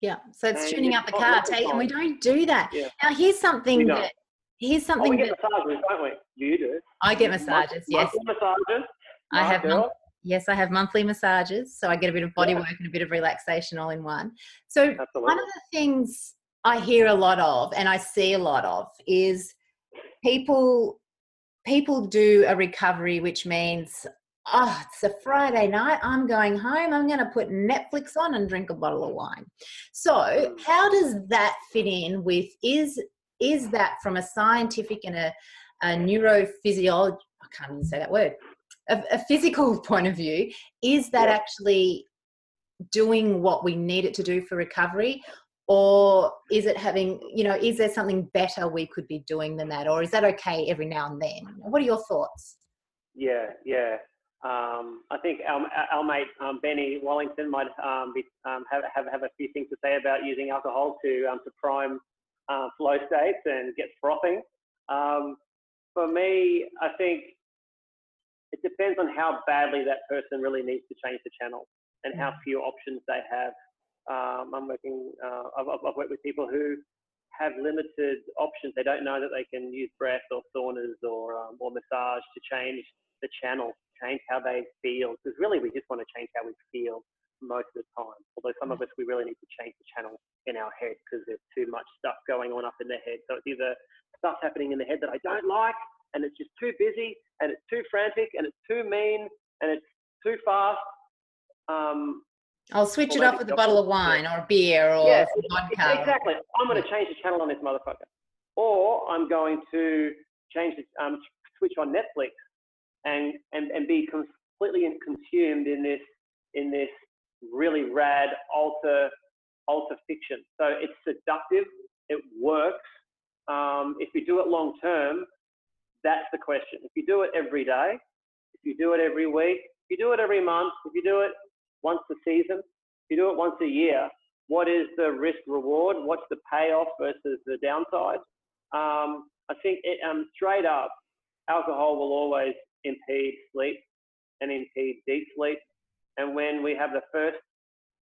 Yeah. So it's and tuning up a car, taking. We don't do that. Yeah. Now here's something that here's something. Oh, we get that, massages, don't we? You do. I get massages, yes. Monthly massages? I have month, yes, I have monthly massages. So I get a bit of body yeah. work and a bit of relaxation all in one. So Absolutely. One of the things I hear a lot of and I see a lot of is people people do a recovery, which means, oh, it's a Friday night, I'm going home, I'm going to put Netflix on and drink a bottle of wine. So how does that fit in with, is is that from a scientific and a, a neurophysiology, I can't even say that word, a, a physical point of view, is that yeah. actually doing what we need it to do for recovery? Or is it having, you know, is there something better we could be doing than that? Or is that okay every now and then? What are your thoughts? Yeah, yeah. Um, I think our, our mate um, Benny Wallington might um, be, um, have, have, have a few things to say about using alcohol to, um, to prime uh, flow states and get frothing. Um, for me, I think it depends on how badly that person really needs to change the channel and how few options they have. Um, I'm working, uh, I've, I've worked with people who have limited options. They don't know that they can use breath or saunas or, um, or massage to change the channel, change how they feel. Because really we just want to change how we feel most of the time. Although some of us, we really need to change the channel in our head because there's too much stuff going on up in the head. So it's either stuff happening in the head that I don't like and it's just too busy and it's too frantic and it's too mean and it's too fast. Um, I'll switch it off with a bottle of wine or a beer or yeah, some vodka. Exactly. I'm going to change the channel on this motherfucker. Or I'm going to change the um, switch on Netflix and, and, and be completely consumed in this in this really rad alter, alter fiction. So it's seductive. It works. Um, if you do it long term, that's the question. If you do it every day, if you do it every week, if you do it every month, if you do it once a season, you do it once a year, what is the risk reward? What's the payoff versus the downside? Um, I think it, um, straight up, alcohol will always impede sleep and impede deep sleep. And when we have the first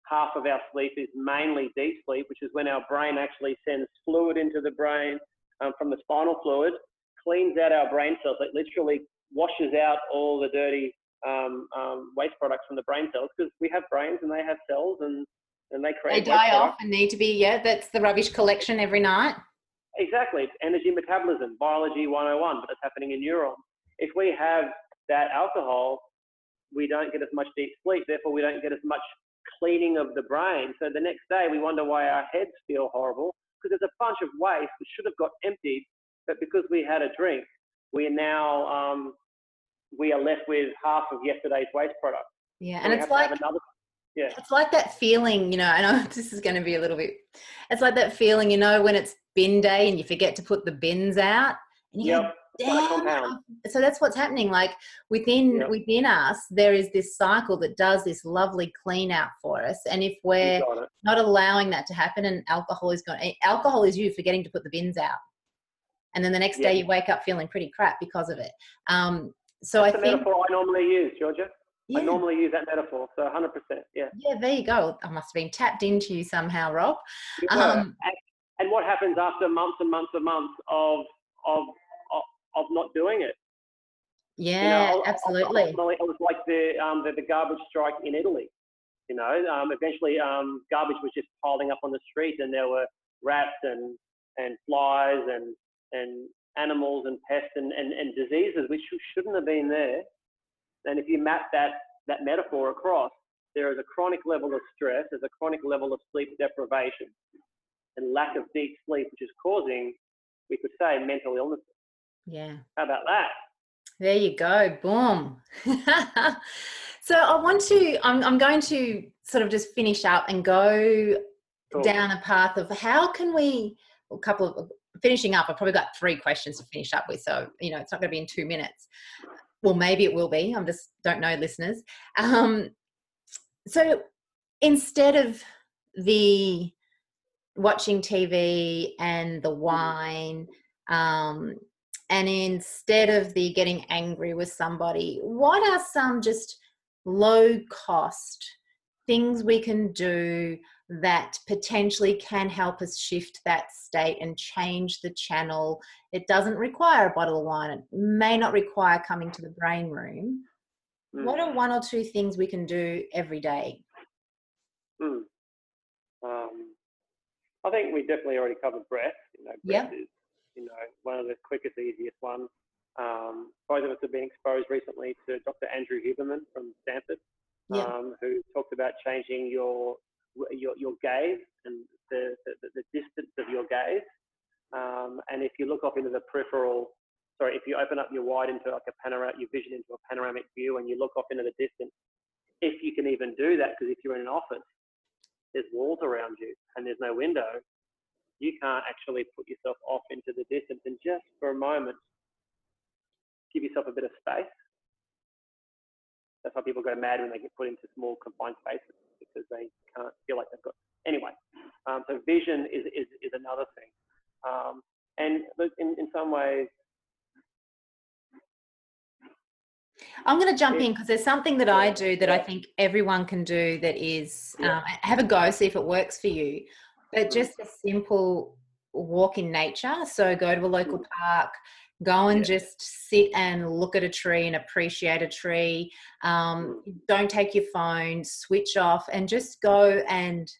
half of our sleep is mainly deep sleep, which is when our brain actually sends fluid into the brain um, from the spinal fluid, cleans out our brain cells. It literally washes out all the dirty Um, um, waste products from the brain cells, because we have brains and they have cells and, and they create. They die off and need to be, yeah, that's the rubbish collection every night. Exactly. It's energy metabolism, biology one oh one, but it's happening in neurons. If we have that alcohol, we don't get as much deep sleep, therefore we don't get as much cleaning of the brain. So the next day we wonder why our heads feel horrible, because there's a bunch of waste that should have got emptied, but because we had a drink, we are now... Um, we are left with half of yesterday's waste product. Yeah, and, and it's like another, yeah. it's like that feeling, you know, I know this is going to be a little bit, it's like that feeling, you know, when it's bin day and you forget to put the bins out. And you yep. go, damn. So that's what's happening. Like within yep. within us, there is this cycle that does this lovely clean out for us. And if we're not allowing that to happen, and alcohol is going, alcohol is you forgetting to put the bins out. And then the next yep. day you wake up feeling pretty crap because of it. Um, So That's I the think metaphor I normally use, Georgia. Yeah. I normally use that metaphor, so one hundred percent, yeah. Yeah, there you go. I must have been tapped into you somehow, Rob. Yeah. Um, and, and what happens after months and months and months of of of, of not doing it? Yeah, you know, absolutely. It was like the, um, the the garbage strike in Italy. You know, um, eventually um, garbage was just piling up on the street, and there were rats and and flies and and. animals and pests and, and, and diseases which shouldn't have been there. And if you map that, that metaphor across, there is a chronic level of stress, there's a chronic level of sleep deprivation and lack of deep sleep, which is causing, we could say, mental illnesses. Yeah. How about that? There you go. Boom. So I want to, I'm, I'm going to sort of just finish up and go cool. down a path of how can we, a couple of, finishing up, I've probably got three questions to finish up with. So, you know, it's not going to be in two minutes. Well, maybe it will be. I'm just don't know, listeners. Um, so instead of the watching T V and the wine, um, and instead of the getting angry with somebody, what are some just low cost things we can do that potentially can help us shift that state and change the channel. It doesn't require a bottle of wine. It may not require coming to the Brain Room. Mm. What are one or two things we can do every day? Mm. Um, I think we definitely already covered breath. You know, breath yep. is, you know, one of the quickest, easiest ones. Um, both of us have been exposed recently to Doctor Andrew Huberman from Stanford, yep. um, who talked about changing your Your, your gaze and the, the, the distance of your gaze, um, and if you look off into the peripheral, sorry, if you open up your wide into like a panoramic, your vision into a panoramic view, and you look off into the distance, if you can even do that, because if you're in an office, there's walls around you and there's no window, you can't actually put yourself off into the distance and just for a moment give yourself a bit of space. That's why people go mad when they get put into small confined spaces, because they can't feel like they've got. Anyway, um, so vision is, is, is another thing. Um, and in, in some ways. I'm going to jump in because there's something that yeah, I do that yeah. I think everyone can do that is, yeah. um, have a go, see if it works for you. But just a simple walk in nature. So go to a local mm. park. Go and yeah. just sit and look at a tree and appreciate a tree. Um, mm. Don't take your phone, switch off, and just go and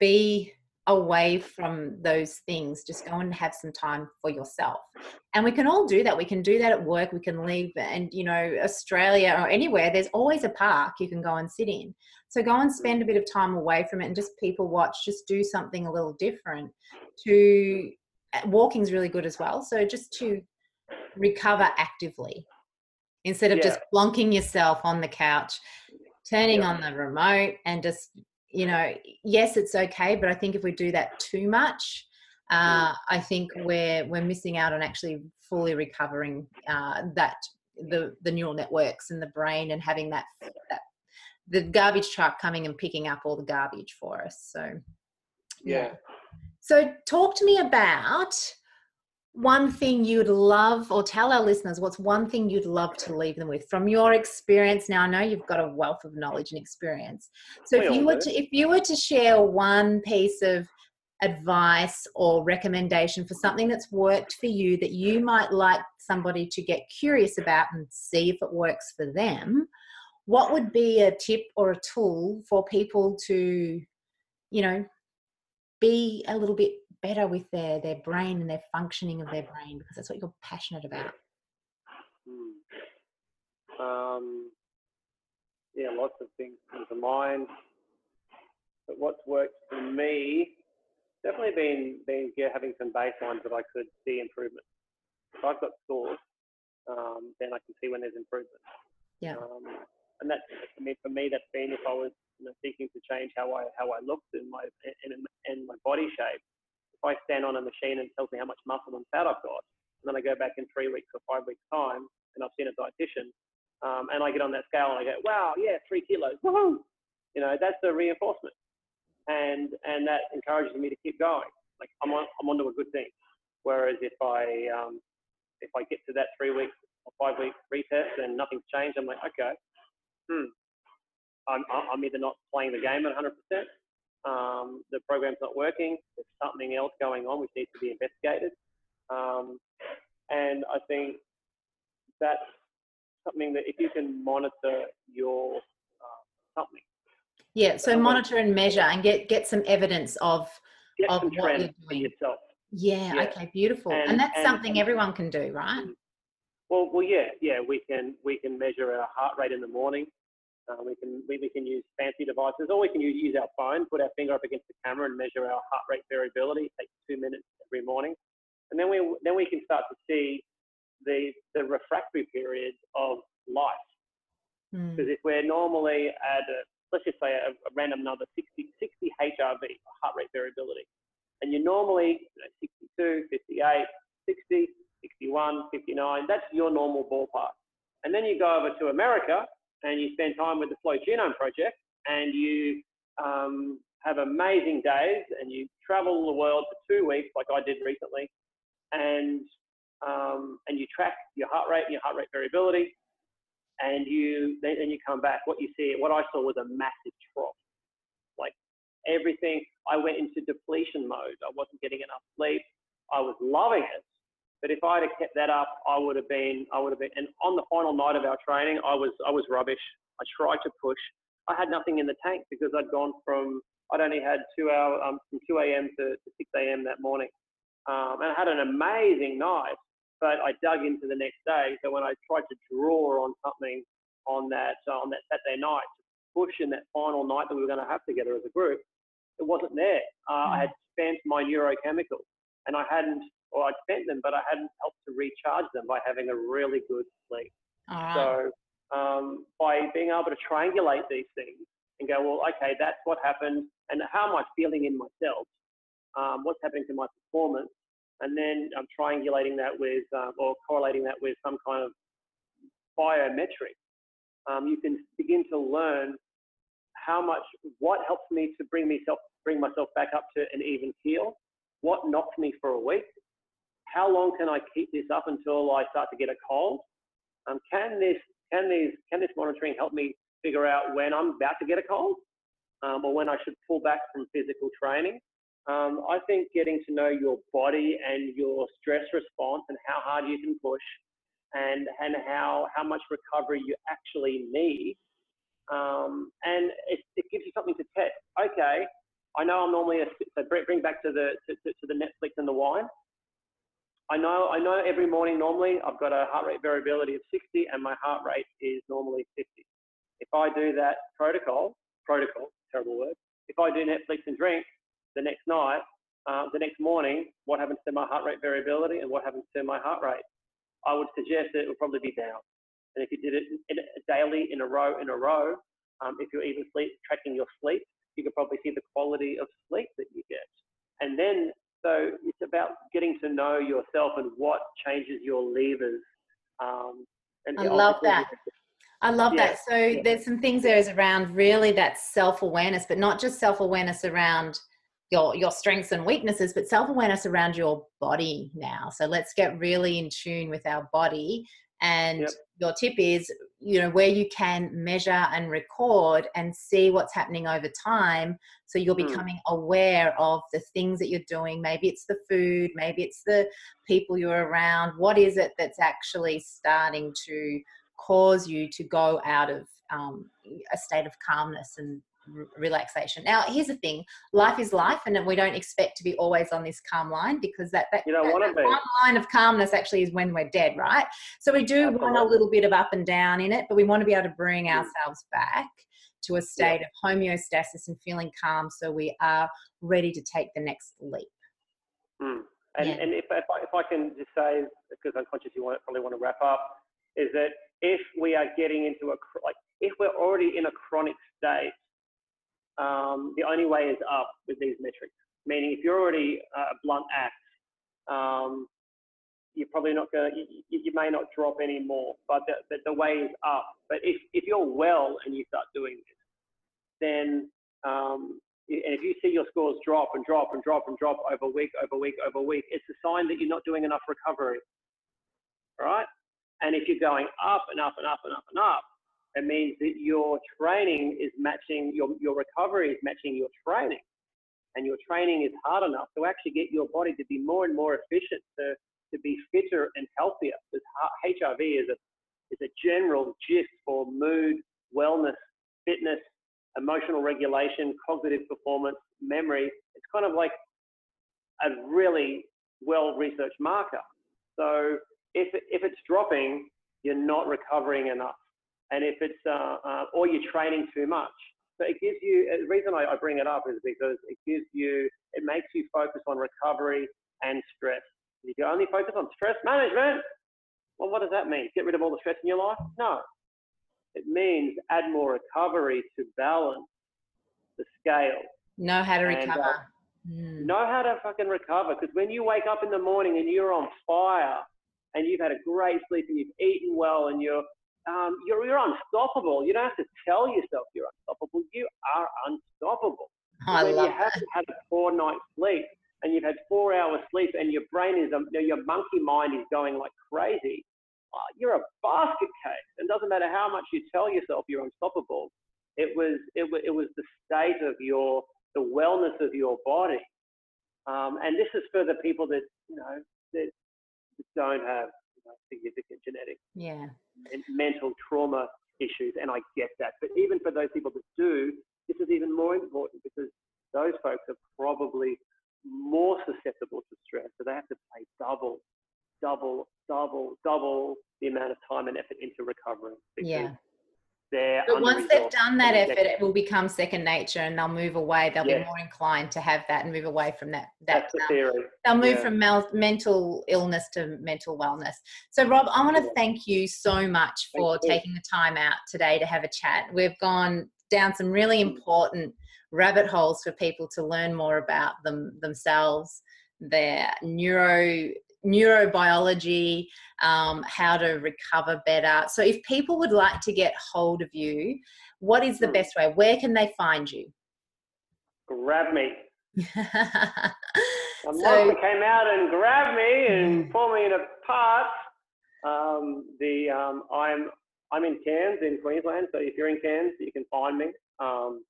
be away from those things. Just go and have some time for yourself. And we can all do that. We can do that at work. We can leave and, you know, Australia or anywhere, there's always a park you can go and sit in. So go and spend a bit of time away from it and just people watch, just do something a little different to... Walking's really good as well. So just to recover actively instead of yeah. just plonking yourself on the couch, turning yeah. on the remote and just, you know, yes, it's okay. But I think if we do that too much, uh, I think we're, we're missing out on actually fully recovering uh, that the, the neural networks and the brain and having that, that the garbage truck coming and picking up all the garbage for us. So, yeah. yeah. So talk to me about one thing you'd love, or tell our listeners what's one thing you'd love to leave them with from your experience. Now, I know you've got a wealth of knowledge and experience. So if you were to, if you were to share one piece of advice or recommendation for something that's worked for you that you might like somebody to get curious about and see if it works for them, what would be a tip or a tool for people to, you know, be a little bit better with their, their brain and their functioning of their brain, because that's what you're passionate about? Um, yeah, lots of things come to mind. But what's worked for me, definitely been, been yeah, having some baselines that I could see improvement. If I've got scores, um, then I can see when there's improvement. Yeah. Um, and that's, I mean, for me, that's been if I was you know, seeking to change how I how I looked and my and, and my body shape. If I stand on a machine and it tells me how much muscle and fat I've got, and then I go back in three weeks or five weeks time, and I've seen a dietitian, um, and I get on that scale and I go, wow, yeah, three kilos, woohoo! You know, that's the reinforcement, and and that encourages me to keep going. Like I'm on I'm onto a good thing. Whereas if I um, if I get to that three week or five week retest and nothing's changed, I'm like, okay. Hmm. I'm, I'm either not playing the game at one hundred percent, um, the program's not working, there's something else going on which needs to be investigated. Um, and I think that's something that if you can monitor your uh, something. Yeah, so monitor and measure and get, get some evidence of, get of some what you're doing. Yourself. Yeah, yeah, okay, beautiful. And, and that's and, something and, everyone can do, right? Well, well, yeah, yeah. We can we can measure our heart rate in the morning. Uh, we can we, we can use fancy devices, or we can use, use our phone, put our finger up against the camera, and measure our heart rate variability. It takes two minutes every morning, and then we then we can start to see the the refractory periods of life. Because mm. if we're normally at a, let's just say a, a random number sixty, sixty H R V, heart rate variability, and you're normally you know, sixty-two, fifty-eight, sixty. sixty-one, fifty-nine, that's your normal ballpark. And then you go over to America and you spend time with the Flow Genome Project and you um, have amazing days and you travel the world for two weeks like I did recently, and, um, and you track your heart rate and your heart rate variability, and you then and you come back. What you see, what I saw was a massive drop, like everything. I went into depletion mode. I wasn't getting enough sleep. I was loving it. But if I had kept that up, I would have been, I would have been, and on the final night of our training, I was, I was rubbish. I tried to push. I had nothing in the tank because I'd gone from, I'd only had two hours, um, from two a m to, to six a m that morning. Um, and I had an amazing night, but I dug into the next day. So when I tried to draw on something on that, uh, on that Saturday night, push in that final night that we were going to have together as a group, it wasn't there. Uh, I had spent my neurochemicals and I hadn't, or I'd spent them, but I hadn't helped to recharge them by having a really good sleep. Uh-huh. So, Um, by being able to triangulate these things and go, well, okay, that's what happened, and how am I feeling in myself? Um, what's happening to my performance? And then I'm triangulating that with, um, or correlating that with some kind of biometric. Um, you can begin to learn how much, what helps me to bring myself, bring myself back up to an even keel, what knocks me for a week, how long can I keep this up until I start to get a cold? Um, can this Can, these, can this monitoring help me figure out when I'm about to get a cold um, or when I should pull back from physical training? Um, I think getting to know your body and your stress response and how hard you can push and, and how, how much recovery you actually need. Um, and it, it gives you something to test. Okay, I know I'm normally a, so bring back to the, to, to, to the Netflix and the wine. I know, I know every morning normally I've got a heart rate variability of sixty and my heart rate is normally fifty. If I do that protocol, protocol, terrible word, if I do Netflix and drink the next night, uh, the next morning, what happens to my heart rate variability and what happens to my heart rate? I would suggest that it would probably be down. And if you did it in a, daily in a row, in a row, um, if you're even sleep, tracking your sleep, you could probably see the quality of sleep that you get. And then so it's about getting to know yourself and what changes your levers. Um, and I love that. I love yeah. that. So yeah. there's some things there is around really that self-awareness, but not just self-awareness around your, your strengths and weaknesses, but self-awareness around your body now. So let's get really in tune with our body. And yep. your tip is, you know, where you can measure and record and see what's happening over time. So you're mm. becoming aware of the things that you're doing. Maybe it's the food, maybe it's the people you're around. What is it that's actually starting to cause you to go out of um, a state of calmness and r- relaxation? Now, here's the thing. Life is life, and we don't expect to be always on this calm line, because that, that, you don't that, want that to be. Calm line of calmness actually is when we're dead, right? So we do Absolutely. want a little bit of up and down in it, but we want to be able to bring mm. ourselves back to a state yeah. of homeostasis and feeling calm, so we are ready to take the next leap. Mm. And, yeah. and if, if, I, if I can just say, because I'm conscious you want, probably want to wrap up, is that if we are getting into a, like, if we're already in a chronic state, Um, the only way is up with these metrics. Meaning, if you're already a blunt act, um, you're probably not going. You, you may not drop any more, but the, the, the way is up. But if if you're well and you start doing this, then um, and if you see your scores drop and drop and drop and drop over week over week over week, it's a sign that you're not doing enough recovery. All right. And if you're going up and up and up and up and up, it means that your training is matching, your, your recovery is matching your training, and your training is hard enough to actually get your body to be more and more efficient, to, to be fitter and healthier. Because H R V is a, is a general gist for mood, wellness, fitness, emotional regulation, cognitive performance, memory. It's kind of like a really well-researched marker. So if, if it's dropping, you're not recovering enough. And if it's, uh, uh, or you're training too much. So it gives you, the reason I, I bring it up is because it gives you, it makes you focus on recovery and stress. If you only focus on stress management, well, what does that mean? Get rid of all the stress in your life? No. It means add more recovery to balance the scale. Know how to and, recover. Uh, mm. Know how to fucking recover. Because when you wake up in the morning and you're on fire and you've had a great sleep and you've eaten well and you're, Um, you're, you're unstoppable. You don't have to tell yourself you're unstoppable. You are unstoppable. I when love you that. haven't had a poor night's sleep and you've had four hours sleep and your brain is, um, your monkey mind is going like crazy, uh, you're a basket case. It doesn't matter how much you tell yourself you're unstoppable. It was, it, w- it was the state of your the wellness of your body. Um, and this is for the people that, you know, that don't have you know, significant genetic yeah. and mental trauma issues, and I get that. But even for those people that do, this is even more important, because those folks are probably more susceptible to stress, so they have to pay double, double, double, double the amount of time and effort into recovery. Yeah. But once they've done that effort, it will become second nature, and they'll move away. They'll yeah. be more inclined to have that and move away from that. that That's the theory. They'll move yeah. from mal- mental illness to mental wellness. So, Rob, I want to thank you so much for taking the time out today to have a chat. We've gone down some really important rabbit holes for people to learn more about them themselves, their neuro... neurobiology, um, how to recover better. So if people would like to get hold of you, what is the best way? Where can they find you? Grab me. My so, mother came out and grabbed me and pulled me in a part. Um, the, um, I'm, I'm in Cairns in Queensland, so if you're in Cairns, you can find me. Um,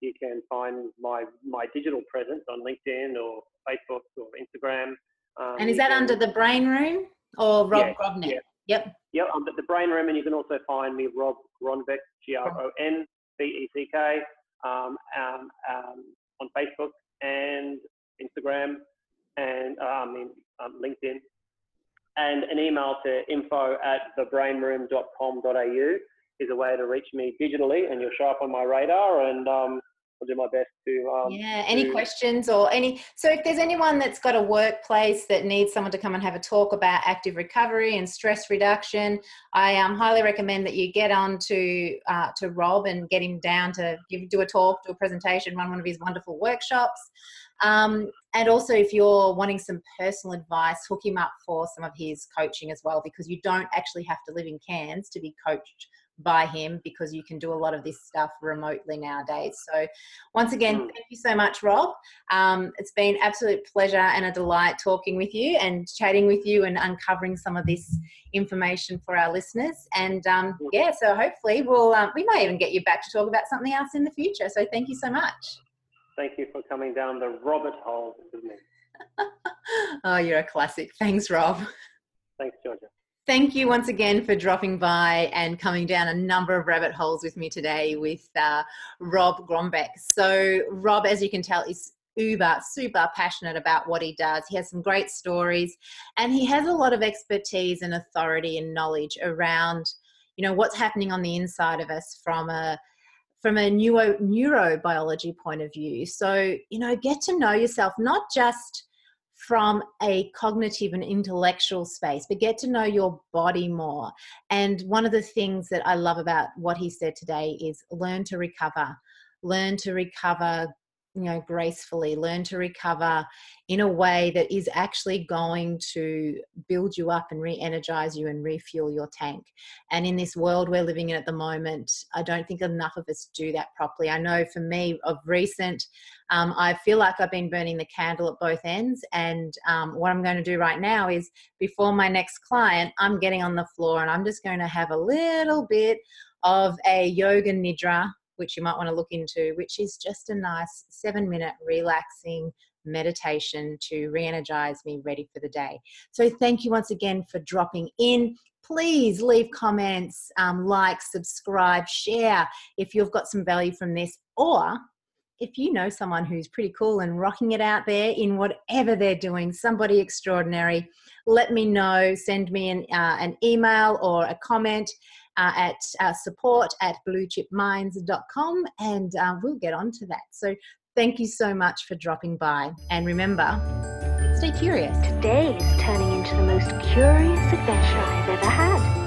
you can find my, my digital presence on LinkedIn or Facebook or Instagram. Um, and is that can, under The Brain Room or Rob yeah, Gronbeck? Yeah. Yep. Yep, I'm at The Brain Room, and you can also find me, Rob Gronbeck, G R O N B E C K, um, um, um, on Facebook and Instagram and um, in, um, LinkedIn. And an email to info at the brain room dot com dot a u is a way to reach me digitally, and you'll show up on my radar, and um, I'll do my best to... Um, yeah, any to... questions or any... So if there's anyone that's got a workplace that needs someone to come and have a talk about active recovery and stress reduction, I um, highly recommend that you get on to uh, to Rob and get him down to give, do a talk, do a presentation, run one of his wonderful workshops. Um, and also, if you're wanting some personal advice, hook him up for some of his coaching as well, because you don't actually have to live in Cairns to be coached by him, because you can do a lot of this stuff remotely nowadays. So once again, mm. thank you so much, Rob. Um, it's been an absolute pleasure and a delight talking with you and chatting with you and uncovering some of this information for our listeners. And um, yeah, so hopefully we'll, um, we may even get you back to talk about something else in the future. So thank you so much. Thank you for coming down the rabbit hole with me. Oh, you're a classic. Thanks, Rob. Thanks, Georgia. Thank you once again for dropping by and coming down a number of rabbit holes with me today with uh, Rob Gronbeck. So Rob, as you can tell, is uber, super passionate about what he does. He has some great stories, and he has a lot of expertise and authority and knowledge around, you know, what's happening on the inside of us from a from a neuro, neurobiology point of view. So, you know, get to know yourself, not just from a cognitive and intellectual space, but get to know your body more. And one of the things that I love about what he said today is learn to recover, learn to recover, you know, gracefully, learn to recover in a way that is actually going to build you up and re-energize you and refuel your tank. And in this world we're living in at the moment, I don't think enough of us do that properly. I know for me of recent, um, I feel like I've been burning the candle at both ends. And um, what I'm going to do right now is before my next client, I'm getting on the floor and I'm just going to have a little bit of a yoga nidra, which you might want to look into, which is just a nice seven minute relaxing meditation to re-energize me ready for the day. So thank you once again for dropping in. Please leave comments, um, like, subscribe, share if you've got some value from this, or if you know someone who's pretty cool and rocking it out there in whatever they're doing, somebody extraordinary, let me know. Send me an, uh, an email or a comment Uh, at uh, support at bluechipminds dot com, and uh, we'll get on to that. So thank you so much for dropping by, and remember, stay curious. Today is turning into the most curious adventure I've ever had.